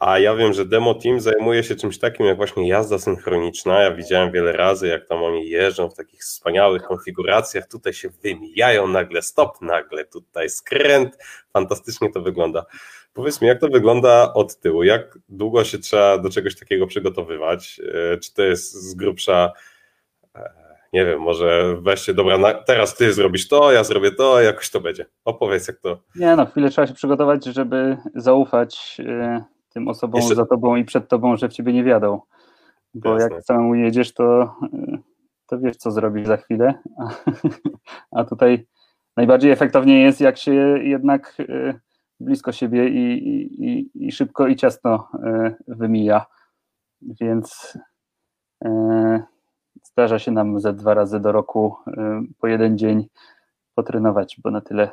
a ja wiem, że Demo Team zajmuje się czymś takim jak właśnie jazda synchroniczna. Ja widziałem wiele razy, jak tam oni jeżdżą w takich wspaniałych konfiguracjach, tutaj się wymijają, nagle stop, nagle tutaj skręt, fantastycznie to wygląda. Powiedz mi, jak to wygląda od tyłu, jak długo się trzeba do czegoś takiego przygotowywać, czy to jest z grubsza... Nie wiem, może weźcie, dobra, teraz ty zrobisz to, ja zrobię to, jakoś to będzie. Opowiedz, jak to... Nie no, chwilę trzeba się przygotować, żeby zaufać tym osobom jeszcze... za tobą i przed tobą, że w ciebie nie wiadą. Bo jasne. Jak samemu jedziesz, to wiesz, co zrobisz za chwilę. A tutaj najbardziej efektownie jest, jak się jednak blisko siebie i szybko i ciasno wymija. Więc... zdarza się nam ze 2 razy do roku po 1 dzień potrenować, bo na tyle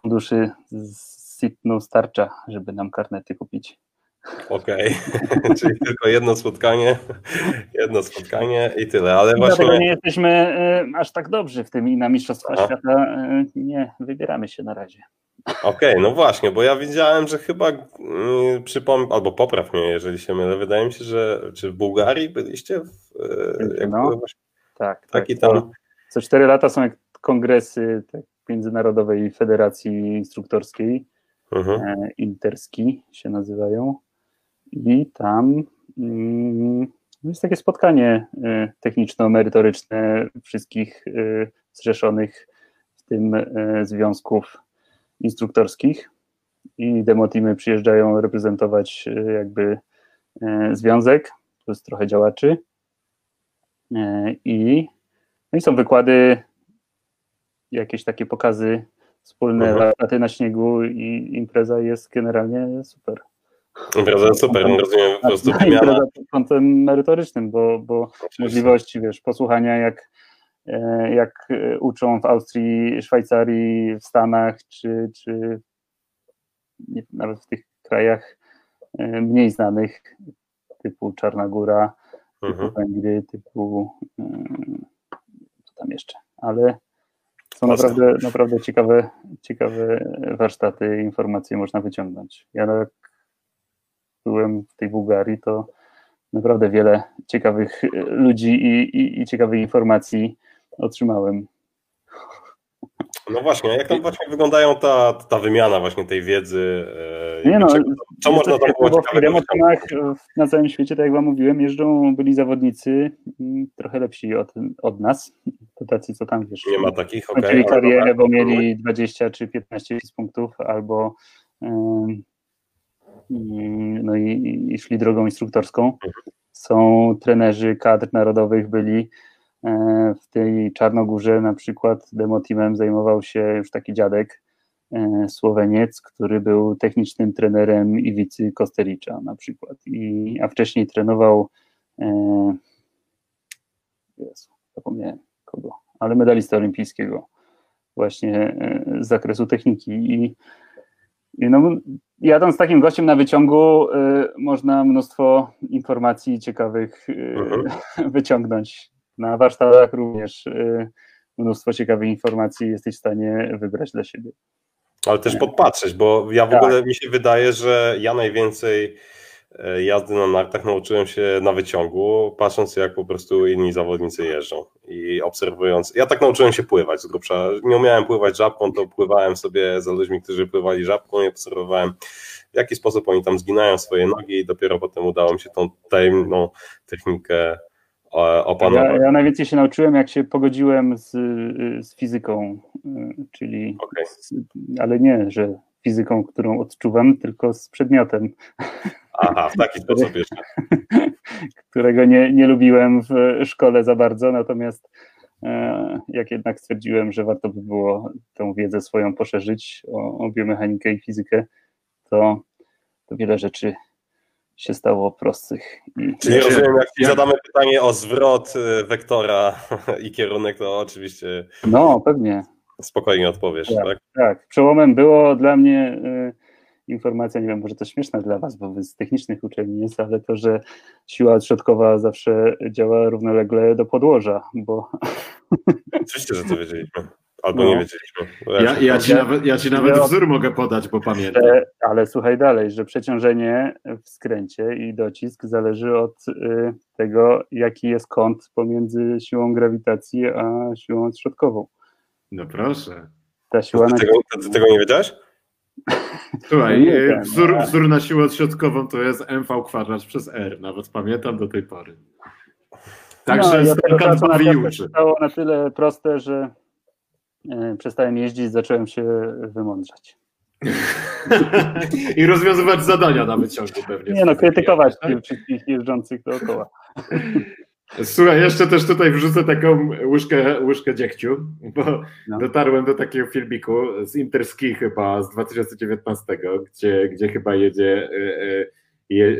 funduszy z SIT-u starcza, żeby nam karnety kupić. Okej, czyli tylko jedno spotkanie i tyle, ale właśnie... No, nie jesteśmy aż tak dobrzy w tym i na Mistrzostwa Świata nie wybieramy się na razie. Okej, no właśnie, bo ja widziałem, że chyba, albo popraw mnie, jeżeli się mylę, wydaje mi się, że czy w Bułgarii byliście? Tak. Co 4 lata są jak kongresy tak, Międzynarodowej Federacji Instruktorskiej, Interski się nazywają. I tam jest takie spotkanie techniczno-merytoryczne wszystkich zrzeszonych w tym związków instruktorskich i demo teamy przyjeżdżają reprezentować jakby związek plus trochę działaczy i, no i są wykłady, jakieś takie pokazy wspólne, laty na śniegu i impreza jest generalnie super. Impreza super, rozumiem po prostu. Impreza pod kątem merytorycznym, bo możliwości, wiesz, posłuchania jak uczą w Austrii, Szwajcarii, w Stanach, czy nie, nawet w tych krajach mniej znanych, typu Czarna Góra, typu Węgry, typu co tam jeszcze, ale są naprawdę ciekawe warsztaty, informacje można wyciągnąć. Ja jak byłem w tej Bułgarii, to naprawdę wiele ciekawych ludzi i ciekawych informacji otrzymałem. No właśnie, jak tam właśnie wyglądają ta wymiana właśnie tej wiedzy? Co można tam było ciekawego? Na całym świecie, tak jak wam mówiłem, byli zawodnicy trochę lepsi od nas. To tacy, co tam wiesz. Nie ma takich, okej. Karierę, bo mieli 20 czy 15 punktów, albo no i szli drogą instruktorską. Są trenerzy kadr narodowych, byli w tej Czarnogórze na przykład demo teamem zajmował się już taki dziadek Słoweniec, który był technicznym trenerem Iwicy Kostericza na przykład, a wcześniej trenował zapomniałem kogo, ale medalistę olimpijskiego właśnie z zakresu techniki i no, jadąc z takim gościem na wyciągu można mnóstwo informacji ciekawych wyciągnąć. Na warsztatach również mnóstwo ciekawych informacji jesteś w stanie wybrać dla siebie. Ale też podpatrzeć, bo ja w ogóle mi się wydaje, że ja najwięcej jazdy na nartach nauczyłem się na wyciągu, patrząc jak po prostu inni zawodnicy jeżdżą i obserwując. Ja tak nauczyłem się pływać z grubsza. Nie umiałem pływać żabką, to pływałem sobie za ludźmi, którzy pływali żabką i obserwowałem, w jaki sposób oni tam zginają swoje nogi i dopiero potem udało mi się tą tajemną technikę opanować. Ja najwięcej się nauczyłem, jak się pogodziłem z fizyką, czyli ale nie, że fizyką, którą odczuwam, tylko z przedmiotem. Aha, w taki sposób jeszcze. Którego nie lubiłem w szkole za bardzo, natomiast jak jednak stwierdziłem, że warto by było tą wiedzę swoją poszerzyć o biomechanikę i fizykę, to wiele rzeczy się stało prostych. Czyli rozumiem, jak zadamy pytanie o zwrot wektora i kierunek, to oczywiście... No, pewnie. Spokojnie odpowiesz, tak? Tak. Przełomem było dla mnie informacja, nie wiem, może to śmieszna dla was, bo wy z technicznych uczelni jest, ale to, że siła odśrodkowa zawsze działa równolegle do podłoża, bo... Oczywiście, że to wiedzieliśmy. Albo nie wiedzieliśmy. Ja ci nawet wzór mogę podać, bo pamiętam. Ale słuchaj dalej, że przeciążenie w skręcie i docisk zależy od tego, jaki jest kąt pomiędzy siłą grawitacji a siłą odśrodkową. No proszę. Ty tego nie wiedziałeś? Słuchaj, wzór na siłę odśrodkową to jest mv² przez r. Nawet pamiętam do tej pory. Także to stało na tyle proste, że przestałem jeździć, zacząłem się wymądrzać. I rozwiązywać zadania na wyciągu pewnie. Nie no, krytykować wszystkich jeżdżących dookoła. Słuchaj, jeszcze też tutaj wrzucę taką łyżkę dziegciu, bo dotarłem do takiego filmiku z Interski chyba z 2019, gdzie chyba jedzie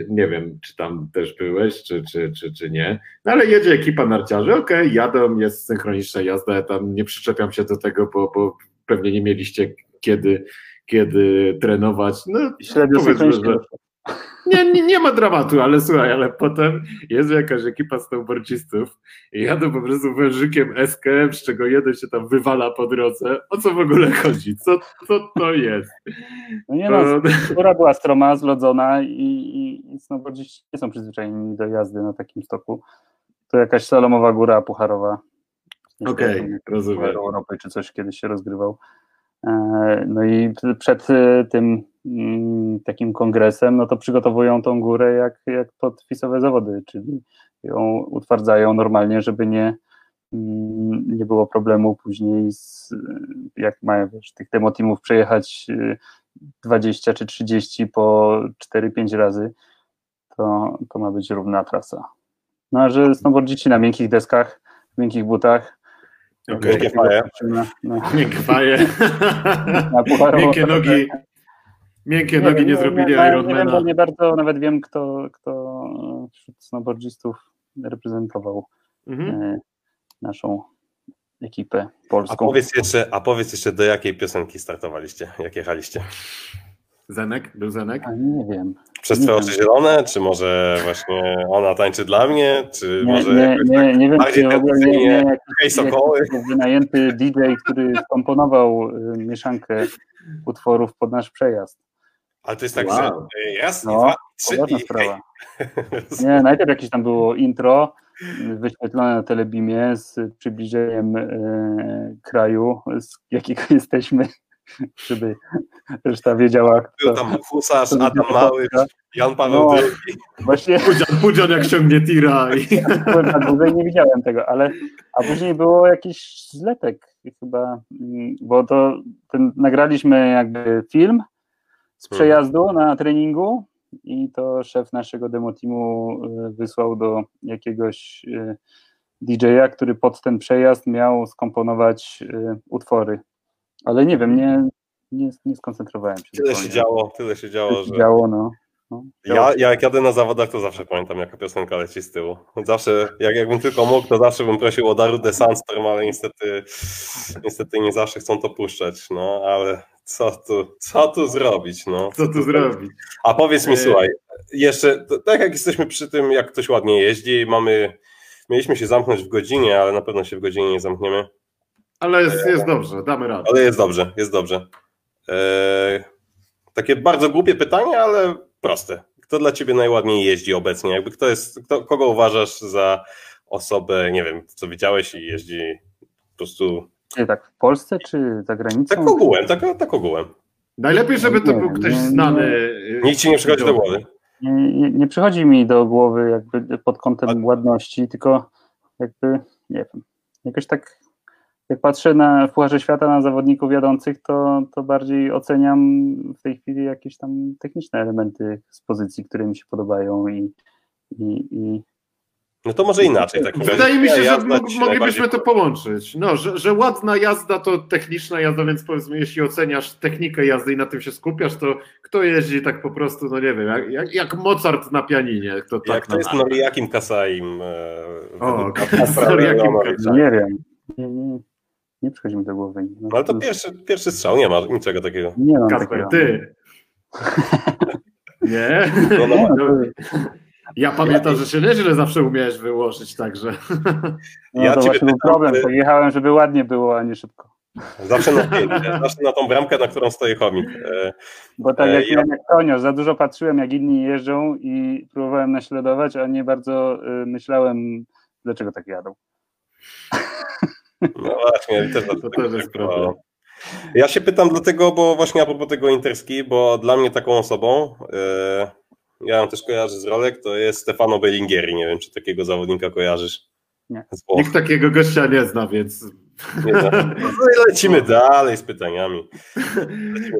nie wiem, czy tam też byłeś, czy nie, no ale jedzie ekipa narciarzy, okej, jadą, jest synchroniczna jazda, ja tam nie przyczepiam się do tego, bo pewnie nie mieliście kiedy trenować, no powiedzmy, że nie ma dramatu, ale słuchaj, ale potem jest jakaś ekipa snowboardzistów i jadą po prostu wężykiem SKM, z czego jeden się tam wywala po drodze. O co w ogóle chodzi? Co to jest? No nie no, skóra była stroma, zlodzona i snowboardziści nie są przyzwyczajeni do jazdy na takim stoku. To jakaś slalomowa góra pucharowa. Okej, rozumiem. Europy czy coś kiedyś się rozgrywał. No i przed tym takim kongresem, no to przygotowują tą górę jak pod fisowe zawody, czyli ją utwardzają normalnie, żeby nie było problemu później, jak mają, wiesz, tych demo teamów przejechać 20 czy 30 po 4-5 razy, to ma być równa trasa. No a że snowboardzici na miękkich deskach, w miękkich butach, miękkie faje. Miękkie nogi. Miękkie nogi nie zrobili Ironmana. Nie bardzo nawet wiem, kto wśród snowboardzistów reprezentował naszą ekipę polską. A powiedz jeszcze, do jakiej piosenki startowaliście, jak jechaliście? Zenek? Był Zenek? A nie wiem. Przez twoje oczy zielone? Czy może właśnie ona tańczy dla mnie? Czy nie, może nie wiem, bardziej tradycyjnie Hej Sokoły? Wynajęty DJ, który skomponował mieszankę utworów pod nasz przejazd. Ale to jest tak, że raz, no, dwa, trzy i sprawa. Nie, najpierw jakieś tam było intro wyświetlone na Telebimie z przybliżeniem kraju, z jakiego jesteśmy, żeby reszta wiedziała. Był tam Husarz, Adam Mały, Jan Paweł II. Właśnie... Pudzian jak ciągnie tira. Dłużej nie widziałem tego, ale... A później było jakiś zletek chyba, bo nagraliśmy jakby film z przejazdu na treningu i to szef naszego demo teamu wysłał do jakiegoś DJ-a, który pod ten przejazd miał skomponować utwory. Ale nie wiem, nie skoncentrowałem się. Tyle się działo, no. Ja jak jadę na zawodach, to zawsze pamiętam, jaka piosenka leci z tyłu. Zawsze, jakbym tylko mógł, to zawsze bym prosił o Daru de Sandstorm, ale niestety nie zawsze chcą to puszczać, no, ale co tu zrobić, no. Co tu zrobić? A powiedz mi, słuchaj, jeszcze, tak jak jesteśmy przy tym, jak ktoś ładnie jeździ, mieliśmy się zamknąć w godzinie, ale na pewno się w godzinie nie zamkniemy. Ale jest dobrze, damy radę. Ale jest dobrze. Takie bardzo głupie pytanie, ale proste. Kto dla ciebie najładniej jeździ obecnie? Jakby kogo uważasz za osobę, nie wiem, co widziałeś i jeździ po prostu... Tak w Polsce czy za granicą? Tak ogółem. Najlepiej, żeby to był ktoś znany. Nikt ci nie przychodzi do głowy. Nie przychodzi mi do głowy jakby pod kątem ładności, tylko jakby, nie wiem, jakoś tak... Jak patrzę na Pucharze Świata, na zawodników jadących, to bardziej oceniam w tej chwili jakieś tam techniczne elementy z pozycji, które mi się podobają i... No to może inaczej. Tak wydaje mi się, że moglibyśmy to połączyć, no, że ładna jazda to techniczna jazda, więc powiedzmy, jeśli oceniasz technikę jazdy i na tym się skupiasz, to kto jeździ tak po prostu, no nie wiem, jak Mozart na pianinie. To tak, jak to jest Noriakim Kasaim? Nie wiem. Nie przychodzi mi do głowy. No, ale to pierwszy strzał, nie ma niczego takiego. Nie mam Kasper, takiego. Ty! Nie? No. Ja pamiętam, że się nieźle zawsze umiałeś wyłożyć, także... No, to właśnie był problem, pojechałem, żeby ładnie było, a nie szybko. Zawsze na tą bramkę, na którą stoi chomik. Bo tak jak ja Antonio, za dużo patrzyłem, jak inni jeżdżą i próbowałem naśladować, a nie bardzo myślałem, dlaczego tak jadą. No właśnie, to też jest problem. Ja się pytam dlatego, bo właśnie a propos tego Interski, bo dla mnie taką osobą, ja ją też kojarzę z rolek, to jest Stefano Bellingieri, nie wiem, czy takiego zawodnika kojarzysz? Nie. Nikt takiego gościa nie zna, więc... No i lecimy dalej z pytaniami.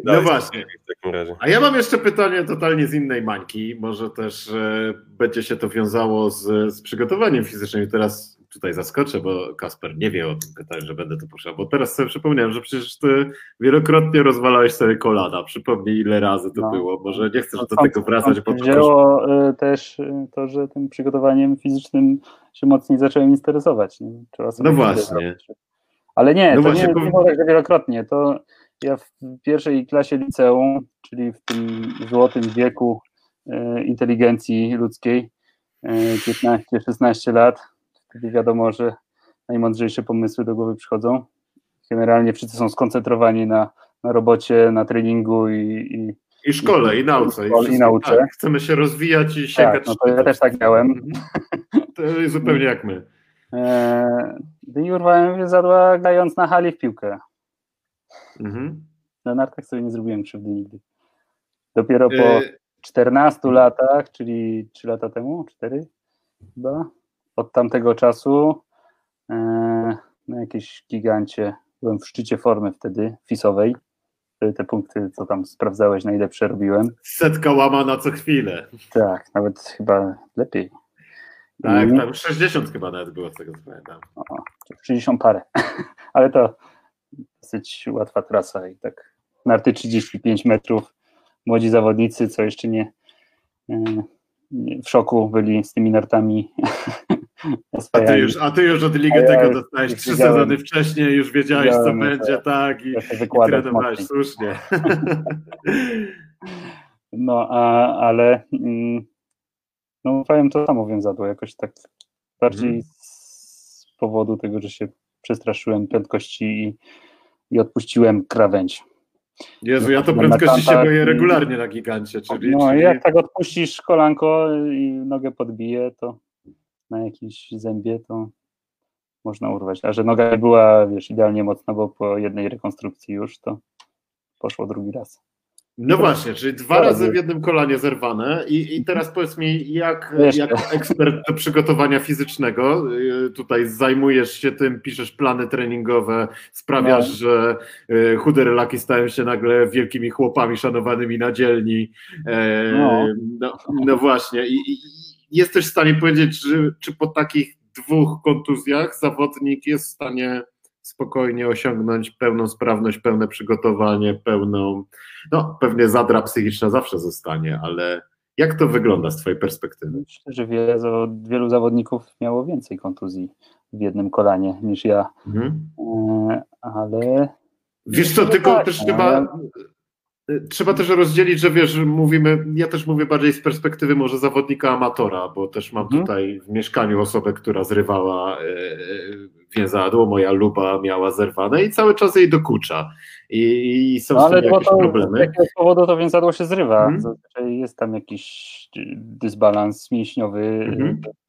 No właśnie. A ja mam jeszcze pytanie totalnie z innej mańki, może też będzie się to wiązało z przygotowaniem fizycznym. Teraz tutaj zaskoczę, bo Kasper nie wie o tym pytaniu, że będę to poruszał, bo teraz sobie przypomniałem, że przecież ty wielokrotnie rozwalałeś sobie kolana. Przypomnij, ile razy to było. Może nie chcesz do tego wracać. Wzięło też to, że tym przygotowaniem fizycznym się mocniej zacząłem interesować. Nie? No właśnie. Ale nie, no to właśnie, nie było tak, że wielokrotnie. To ja w pierwszej klasie liceum, czyli w tym złotym wieku inteligencji ludzkiej, 15-16 lat, wtedy wiadomo, że najmądrzejsze pomysły do głowy przychodzą. Generalnie wszyscy są skoncentrowani na robocie, na treningu i szkole, i nauce. I nauce. Tak, chcemy się rozwijać i sięgać. No to ja też tak miałem. To jest zupełnie jak my. I urwałem wyzadła, grając na hali w piłkę. Na nartach sobie nie zrobiłem krzywdy nigdy. Dopiero po 14 latach, czyli 3 lata temu, 4 chyba, od tamtego czasu na jakiejś gigancie, byłem w szczycie formy wtedy, fisowej. Te punkty, co tam sprawdzałeś, na ile przerobiłem. Setka łamana co chwilę. Tak, nawet chyba lepiej. Tak, tam 60 chyba nawet było, z tego co pamiętam. 60 parę, ale to dosyć łatwa trasa i tak narty 35 metrów. Młodzi zawodnicy, co jeszcze nie w szoku byli z tymi nartami. A ty już od ligi tego dostałeś 3 sezony wcześniej, już wiedziałeś, co będzie, tak, i trenowałeś słusznie. No, ale powiem to samo więzadło, jakoś tak bardziej z powodu tego, że się przestraszyłem prędkości i odpuściłem krawędź. Jezu, ja to prędkości się boję regularnie na gigancie. Czyli jak tak odpuścisz kolanko i nogę podbije, to na jakimś zębie to można urwać. A że noga była, idealnie mocna, bo po jednej rekonstrukcji już to poszło drugi raz. No właśnie, czyli 2 razy w jednym kolanie zerwane i teraz powiedz mi, jak ekspert do przygotowania fizycznego tutaj zajmujesz się tym, piszesz plany treningowe, sprawiasz, że chude relaki stają się nagle wielkimi chłopami szanowanymi na dzielni. No właśnie, i jesteś w stanie powiedzieć, czy po takich 2 kontuzjach zawodnik jest w stanie spokojnie osiągnąć pełną sprawność, pełne przygotowanie, pewnie zadra psychiczna zawsze zostanie, ale jak to wygląda z twojej perspektywy? Myślę, że wielu zawodników miało więcej kontuzji w jednym kolanie niż ja, ale... Wiesz co, tylko tak, też trzeba też rozdzielić, że ja też mówię bardziej z perspektywy może zawodnika amatora, bo też mam tutaj w mieszkaniu osobę, która zrywała więzadło, moja luba miała zerwane i cały czas jej dokucza i są z tym jakieś problemy. Z jakiegoś powodu to więzadło się zrywa, zazwyczaj jest tam jakiś dysbalans mięśniowy,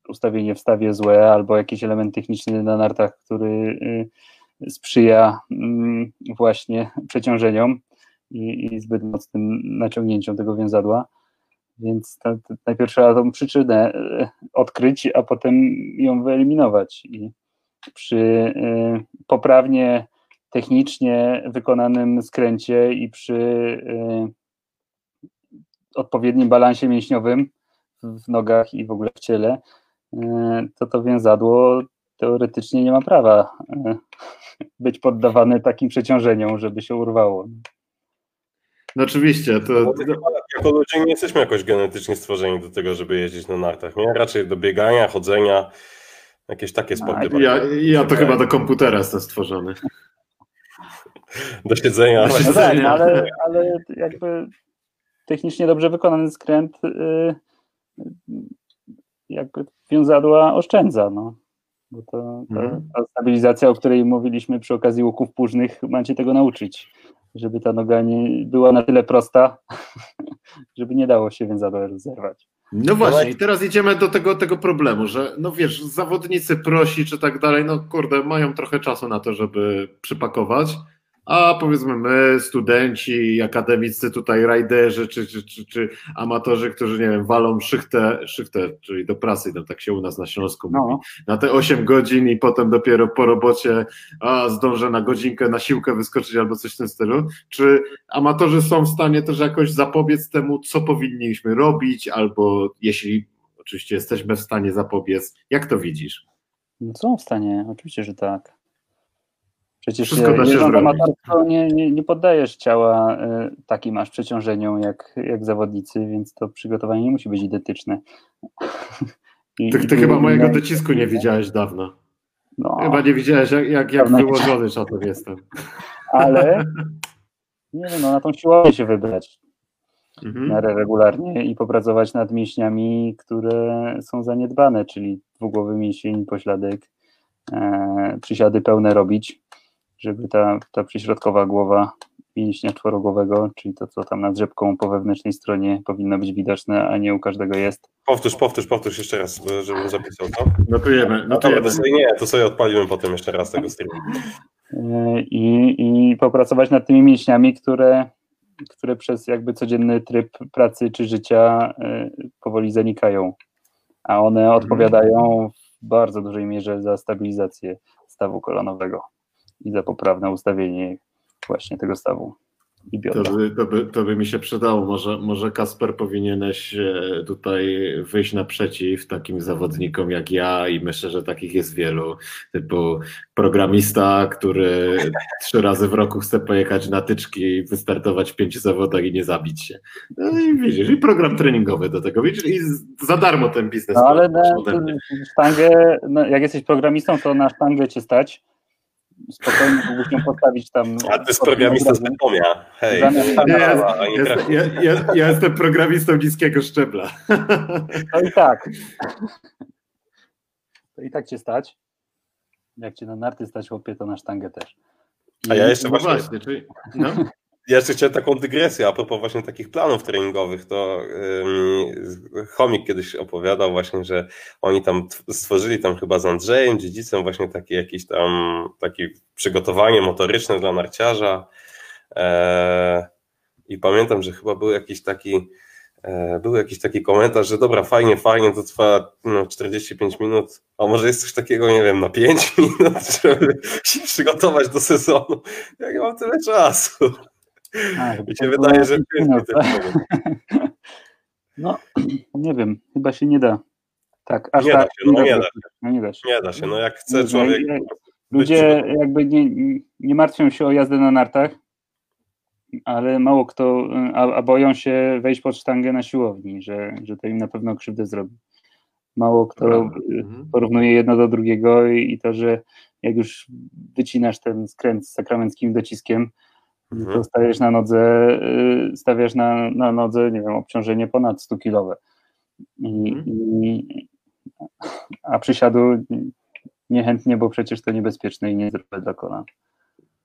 ustawienie w stawie złe albo jakiś element techniczny na nartach, który sprzyja właśnie przeciążeniom i zbyt mocnym naciągnięciom tego więzadła, więc najpierw trzeba tą przyczynę odkryć, a potem ją wyeliminować i przy poprawnie technicznie wykonanym skręcie i przy odpowiednim balansie mięśniowym w nogach i w ogóle w ciele to więzadło teoretycznie nie ma prawa być poddawane takim przeciążeniom, żeby się urwało. No oczywiście. Jako ludzie nie jesteśmy jakoś genetycznie stworzeni do tego, żeby jeździć na nartach. Nie? Raczej do biegania, chodzenia, jakieś takie sporty. Ja to chyba do komputera jestem stworzony. Do siedzenia. No tak, ale jakby technicznie dobrze wykonany skręt jakby więzadła oszczędza. No. Bo ta stabilizacja, o której mówiliśmy przy okazji łuków płużnych, ma cię tego nauczyć, żeby ta noga nie była na tyle prosta, żeby nie dało się więzadła rozerwać. No właśnie, i teraz idziemy do tego problemu, że zawodnicy prosi czy tak dalej, mają trochę czasu na to, żeby przypakować, a powiedzmy my, studenci, akademicy, tutaj rajderzy czy amatorzy, którzy, walą szychtę, czyli do pracy idą, tak się u nas na Śląsku mówi, na te 8 godzin i potem dopiero po robocie zdążę na godzinkę, na siłkę wyskoczyć albo coś w tym stylu. Czy amatorzy są w stanie też jakoś zapobiec temu, co powinniśmy robić, albo jeśli oczywiście jesteśmy w stanie zapobiec, jak to widzisz? No są w stanie, oczywiście, że tak. Przecież nie poddajesz ciała takim aż przeciążeniom jak zawodnicy, więc to przygotowanie nie musi być identyczne. Ty chyba mojego docisku nie widziałeś dawno. No, chyba nie widziałeś, jak wyłożony szatem jestem. Ale nie wiem, no, na tą siłownię się wybrać regularnie i popracować nad mięśniami, które są zaniedbane, czyli dwugłowy mięsień, pośladek, przysiady pełne robić, żeby ta przyśrodkowa głowa mięśnia czworogłowego, czyli to, co tam nad rzepką po wewnętrznej stronie powinno być widoczne, a nie u każdego jest. Powtórz jeszcze raz, żebym zapisał to. Notujemy. To sobie odpaliłem potem jeszcze raz tego streamu. I popracować nad tymi mięśniami, które przez jakby codzienny tryb pracy czy życia powoli zanikają, a one odpowiadają w bardzo dużej mierze za stabilizację stawu kolanowego i za poprawne ustawienie właśnie tego stawu i biodra. To by mi się przydało. Może Kasper powinieneś tutaj wyjść naprzeciw takim zawodnikom jak ja i myślę, że takich jest wielu, typu programista, który 3 razy w roku chce pojechać na tyczki i wystartować w 5 zawodach i nie zabić się. No i widzisz, i program treningowy do tego, widzisz, i za darmo ten biznes. No ale sztangę, jak jesteś programistą, to na sztangę cię stać. Spokojnie mógłbyś ją postawić tam. A ty jest programista z Bytomia. Hej. Ja jestem programistą niskiego szczebla. To i tak cię stać. Jak cię na narty stać, chłopie, to na sztangę też. I a ja jeszcze właśnie czyli, no. Ja jeszcze chciałem taką dygresję a propos właśnie takich planów treningowych, to Chomik kiedyś opowiadał właśnie, że oni tam stworzyli tam chyba z Andrzejem Dziedzicem właśnie takie przygotowanie motoryczne dla narciarza i pamiętam, że chyba był jakiś taki komentarz, że dobra, fajnie, to trwa 45 minut, a może jest coś takiego, nie wiem, na 5 minut, żeby się przygotować do sezonu, jak mam tyle czasu. Mi się wydaje, że no, nie wiem, chyba się nie da. Tak, aż nie tak, nie da się. No jak chce człowiek. Ludzie jakby nie martwią się o jazdę na nartach, ale mało kto, a boją się wejść pod sztangę na siłowni, że to im na pewno krzywdę zrobi. Mało kto porównuje jedno do drugiego i to, że jak już wycinasz ten skręt z sakramenckim dociskiem, to stajesz na nodze, stawiasz na nodze, nie wiem, obciążenie ponad 100-kilowe. A przysiadu niechętnie, bo przecież to niebezpieczne i niezdrowe dla kolan.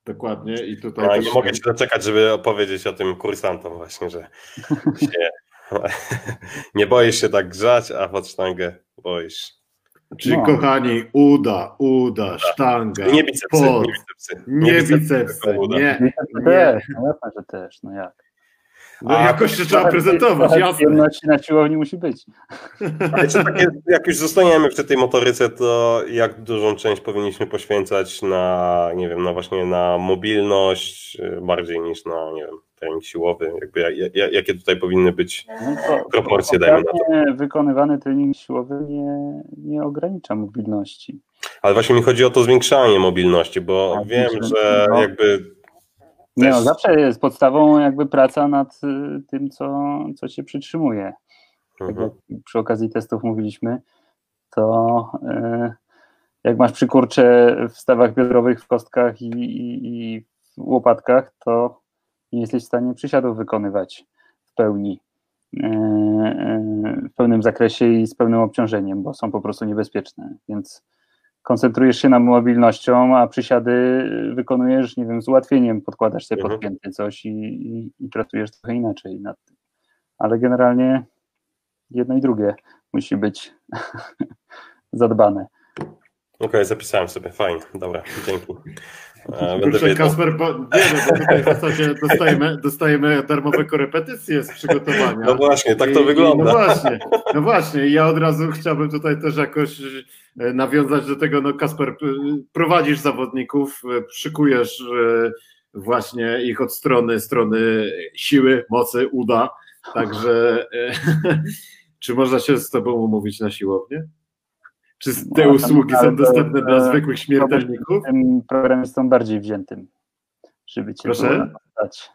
Dokładnie. I tutaj nie mogę się doczekać, żeby opowiedzieć o tym kursantom właśnie, że nie boisz się tak grzać, a pod sztangę boisz. Czyli kochani, uda, sztanga, nie bicepsy. No jasne, że też, no jak. No jakoś się trzeba prezentować, jasne. Na siłowni musi być. Ale takie, jak już zostaniemy przy tej motoryce, to jak dużą część powinniśmy poświęcać na, nie wiem, na właśnie na mobilność, bardziej niż na, nie wiem, trening siłowy, jakby, jakie tutaj powinny być proporcje, dajmy na to. Wykonywany trening siłowy nie ogranicza mobilności. Ale właśnie mi chodzi o to zwiększanie mobilności, bo wiem, że jakby... Nie, no, zawsze jest podstawą jakby praca nad tym, co się przytrzymuje. Tak jak przy okazji testów mówiliśmy, to jak masz przykurcze w stawach biodrowych, w kostkach i w łopatkach, to nie jesteś w stanie przysiadów wykonywać w pełni, w pełnym zakresie i z pełnym obciążeniem, bo są po prostu niebezpieczne, więc koncentrujesz się na mobilnością, a przysiady wykonujesz, nie wiem, z ułatwieniem, podkładasz sobie podpięty coś i pracujesz trochę inaczej nad tym, ale generalnie jedno i drugie musi być zadbane. Okej, zapisałem sobie, fajnie, dobra, dzięki. Kasper, bo tutaj w zasadzie dostajemy darmowe korepetycje z przygotowania. No właśnie, tak to wygląda. No właśnie, ja od razu chciałbym tutaj też jakoś nawiązać do tego, no Kasper, prowadzisz zawodników, szykujesz właśnie ich od strony siły, mocy, uda, także czy można się z tobą umówić na siłownię? Czy te usługi są dostępne dla zwykłych śmiertelników? Tym programistą bardziej wziętym, żeby cię dać.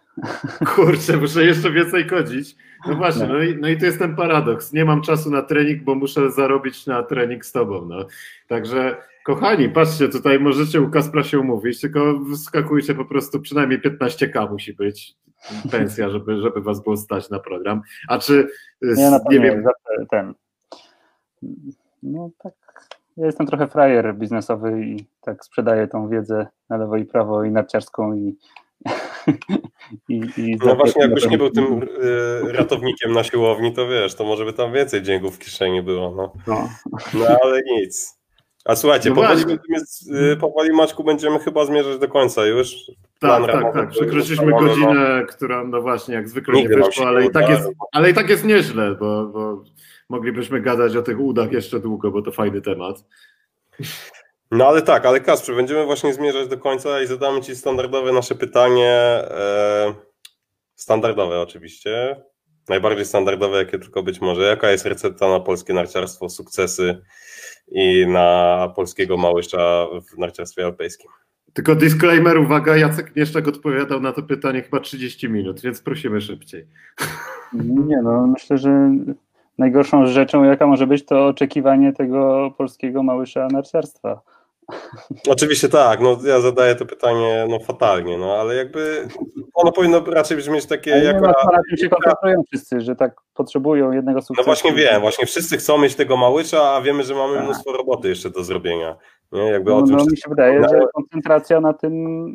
Kurczę, muszę jeszcze więcej kodzić. No właśnie, no i to jest ten paradoks. Nie mam czasu na trening, bo muszę zarobić na trening z tobą. No. Także kochani, patrzcie, tutaj możecie u Kaspra się umówić, tylko wyskakujcie po prostu, przynajmniej 15K musi być pensja, żeby was było stać na program. A czy... No tak, ja jestem trochę frajer biznesowy i tak sprzedaję tą wiedzę na lewo i prawo, i narciarską, i no właśnie, jakbyś nie był tym ratownikiem na siłowni, to wiesz, to może by tam więcej dźwięków w kieszeni było, no ale nic. A słuchajcie, no powoli Maćku będziemy chyba zmierzać do końca już. Tak, przekroczyliśmy godzinę, która no właśnie jak zwykle nie wyszła, ale i tak jest nieźle, bo moglibyśmy gadać o tych udach jeszcze długo, bo to fajny temat. No ale tak, ale Kasprze, będziemy właśnie zmierzać do końca i zadamy ci standardowe nasze pytanie, standardowe oczywiście, najbardziej standardowe jakie tylko być może. Jaka jest recepta na polskie narciarstwo, sukcesy i na polskiego małyszcza w narciarstwie alpejskim? Tylko disclaimer, uwaga, Jacek Mieszczak odpowiadał na to pytanie chyba 30 minut, więc prosimy szybciej. Nie no, myślę, że najgorszą rzeczą, jaka może być, to oczekiwanie tego polskiego małysza narciarstwa. Oczywiście tak, no ja zadaję to pytanie no fatalnie, no ale jakby ono powinno raczej brzmieć takie... Na tym się koncentrują wszyscy, że tak potrzebują jednego sukcesu. No właśnie wiem, właśnie wszyscy chcą mieć tego małysza, a wiemy, że mamy mnóstwo roboty jeszcze do zrobienia. Nie? Jakby o tym mi się wydaje, że koncentracja na tym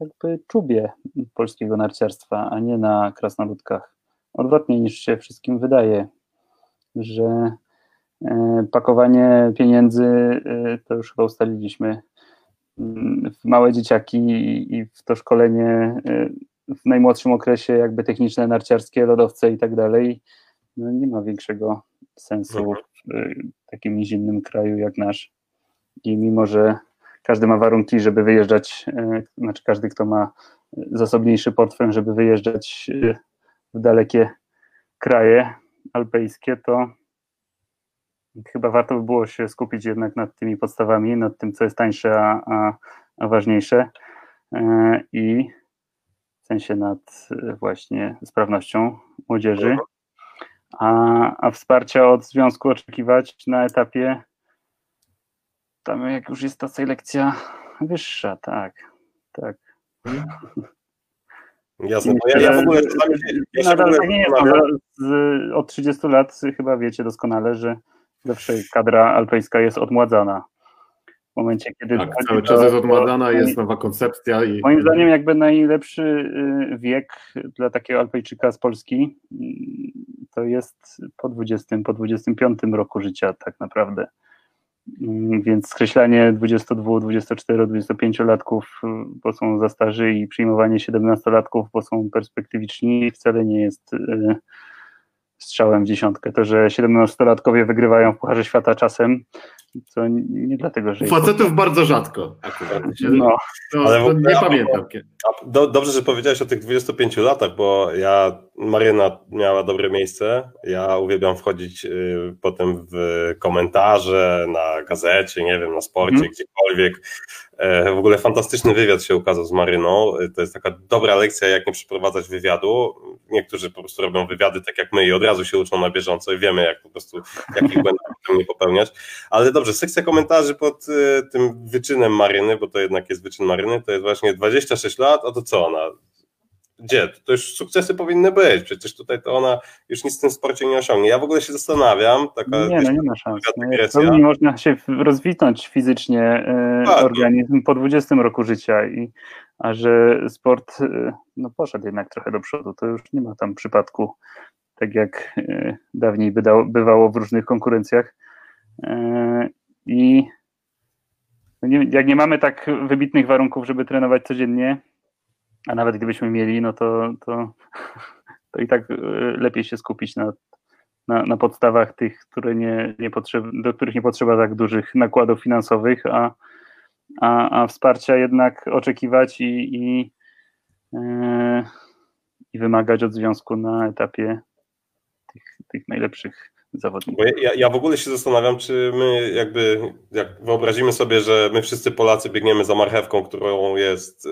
jakby czubie polskiego narciarstwa, a nie na krasnoludkach. Odwrotnie niż się wszystkim wydaje, że pakowanie pieniędzy, to już chyba ustaliliśmy, w małe dzieciaki i w to szkolenie w najmłodszym okresie jakby techniczne, narciarskie, lodowce i tak dalej, no nie ma większego sensu w takim zimnym kraju jak nasz. I mimo, że każdy ma warunki, żeby wyjeżdżać, znaczy każdy, kto ma zasobniejszy portfel, żeby wyjeżdżać w dalekie kraje alpejskie, to chyba warto by było się skupić jednak nad tymi podstawami, nad tym, co jest tańsze, a ważniejsze i w sensie nad właśnie sprawnością młodzieży, a wsparcia od związku oczekiwać na etapie tam, jak już jest ta selekcja wyższa, tak. Jasne, ja w ogóle od 30 lat chyba wiecie doskonale, że zawsze kadra alpejska jest odmładzana. W momencie, kiedy cały czas jest odmładzana, jest nowa koncepcja. I moim zdaniem jakby najlepszy wiek dla takiego alpejczyka z Polski to jest po 20, po 25 roku życia tak naprawdę. Więc skreślanie 22, 24, 25-latków, bo są za starzy, i przyjmowanie 17-latków, bo są perspektywiczni, wcale nie jest strzałem w dziesiątkę. To, że 17-latkowie wygrywają w Pucharze Świata czasem, to nie dlatego, że... Facetów bardzo rzadko akurat. No, ale nie pamiętam. Dobrze, że powiedziałeś o tych 25 latach, bo Maryna miała dobre miejsce. Ja uwielbiam wchodzić potem w komentarze, na gazecie, nie wiem, na Sporcie, gdziekolwiek. W ogóle fantastyczny wywiad się ukazał z Maryną. To jest taka dobra lekcja, jak nie przeprowadzać wywiadu. Niektórzy po prostu robią wywiady tak jak my i od razu się uczą na bieżąco i wiemy, jak po prostu jakich błędów nie popełniać. Ale dobrze, sekcja komentarzy pod tym wyczynem Maryny, bo to jednak jest wyczyn Maryny, to jest właśnie 26 lat, a to co ona? Gdzie? To już sukcesy powinny być, przecież tutaj to ona już nic w tym sporcie nie osiągnie. Ja w ogóle się zastanawiam. Nie ma szans. No, można się rozwinąć fizycznie organizm po 20 roku życia, a że sport poszedł jednak trochę do przodu, to już nie ma tam przypadku, tak jak dawniej bywało w różnych konkurencjach. I jak nie mamy tak wybitnych warunków, żeby trenować codziennie, a nawet gdybyśmy mieli, no to i tak lepiej się skupić na podstawach tych, które do których nie potrzeba tak dużych nakładów finansowych, a wsparcia jednak oczekiwać i wymagać od związku na etapie tych najlepszych zawodników. Ja w ogóle się zastanawiam, czy my jak wyobrazimy sobie, że my wszyscy Polacy biegniemy za marchewką, którą jest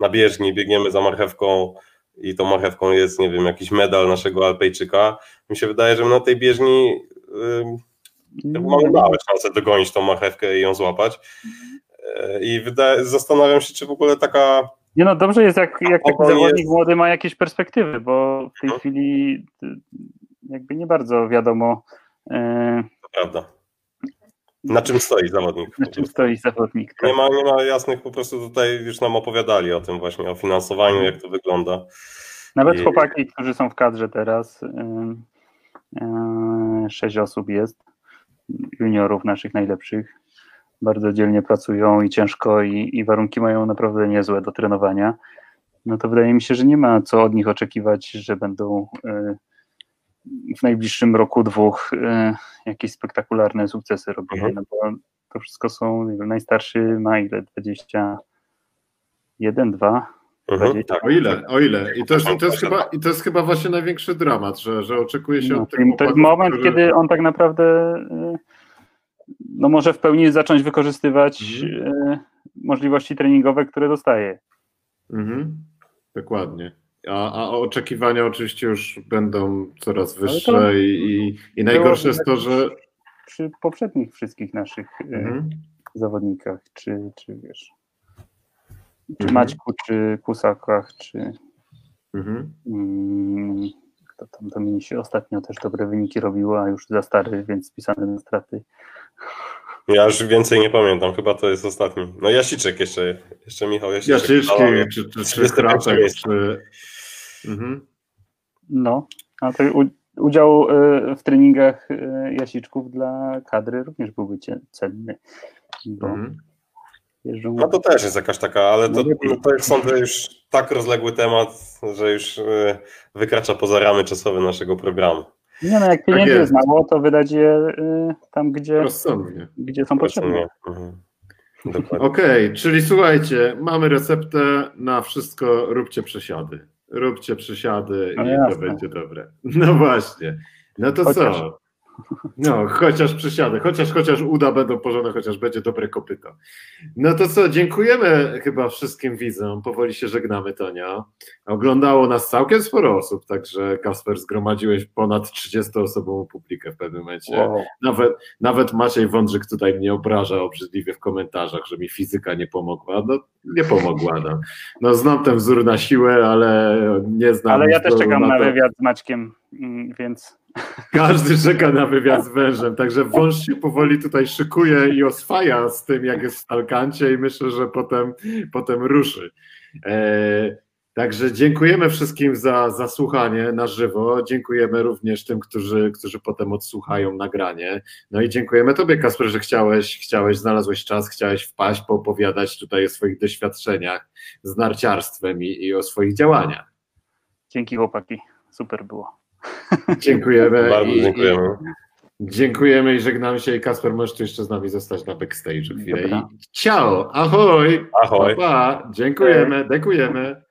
na bieżni, biegniemy za marchewką i tą marchewką jest, nie wiem, jakiś medal naszego Alpejczyka. Mi się wydaje, że my na tej bieżni mamy małe szanse dogonić tą marchewkę i ją złapać. I zastanawiam się, czy w ogóle taka... Nie no, dobrze jest, jak taki zawodnik jest... młody ma jakieś perspektywy, bo w tej chwili jakby nie bardzo wiadomo... To prawda. Na czym stoi zawodnik? Na czym stoi zawodnik. Tak. Nie ma jasnych, po prostu tutaj już nam opowiadali o tym właśnie, o finansowaniu, jak to wygląda. Nawet chłopaki, którzy są w kadrze teraz, 6 osób jest, juniorów naszych najlepszych, bardzo dzielnie pracują i ciężko i warunki mają naprawdę niezłe do trenowania, no to wydaje mi się, że nie ma co od nich oczekiwać, że będą w najbliższym roku, dwóch jakieś spektakularne sukcesy robili, no bo to wszystko są, najstarszy ma ile? 21, 2? Tak. O ile. I to jest chyba właśnie największy dramat, że oczekuje się od tego. To jest moment, kiedy on tak naprawdę... no może w pełni zacząć wykorzystywać możliwości treningowe, które dostaje. Dokładnie. A oczekiwania oczywiście już będą coraz wyższe i najgorsze jest to, że... Przy poprzednich wszystkich naszych zawodnikach, czy wiesz, czy Maćku, czy Kusakach, czy... To tam Dominik się ostatnio też dobre wyniki robiło, a już za stary, więc spisany na straty. Ja już więcej nie pamiętam, chyba to jest ostatni. No Jasiczek jeszcze Michał Jasiczek. No, a to udział w treningach Jasiczków dla kadry również byłby cenny. Bo no to też jest jakaś taka, ale to jest, sądzę, już tak rozległy temat, że już wykracza poza ramy czasowe naszego programu. Nie no, jak pieniędzy jest mało, to wydać je tam, gdzie są potrzebne. Okej, czyli słuchajcie, mamy receptę na wszystko, róbcie przesiady i to będzie dobre. No właśnie, no to chociaż. Co? No, chociaż przesiadę, chociaż uda będą porządne, chociaż będzie dobre kopyto. No to co, dziękujemy chyba wszystkim widzom, powoli się żegnamy, Tonia. Oglądało nas całkiem sporo osób, także Kasper, zgromadziłeś ponad 30-osobową publikę w pewnym momencie. Wow. Nawet Maciej Wądrzyk tutaj mnie obraża obrzydliwie w komentarzach, że mi fizyka nie pomogła. No, nie pomogła, no. No znam ten wzór na siłę, ale nie znam. Ale ja też czekam na wywiad z Maćkiem, więc... Każdy czeka na wywiad z wężem, także wąż się powoli tutaj szykuje i oswaja z tym, jak jest w Alkancie i myślę, że potem ruszy. Także dziękujemy wszystkim za słuchanie na żywo, dziękujemy również tym, którzy potem odsłuchają nagranie, no i dziękujemy Tobie, Kasper, że znalazłeś czas, chciałeś wpaść, poopowiadać tutaj o swoich doświadczeniach z narciarstwem i o swoich działaniach. Dzięki chłopaki, super było. Dziękujemy. Bardzo dziękujemy. Dziękujemy i żegnamy się. I Kasper, możesz tu jeszcze z nami zostać na backstage chwilę. Ciao, ahoj, pa. Dziękujemy, dekujemy.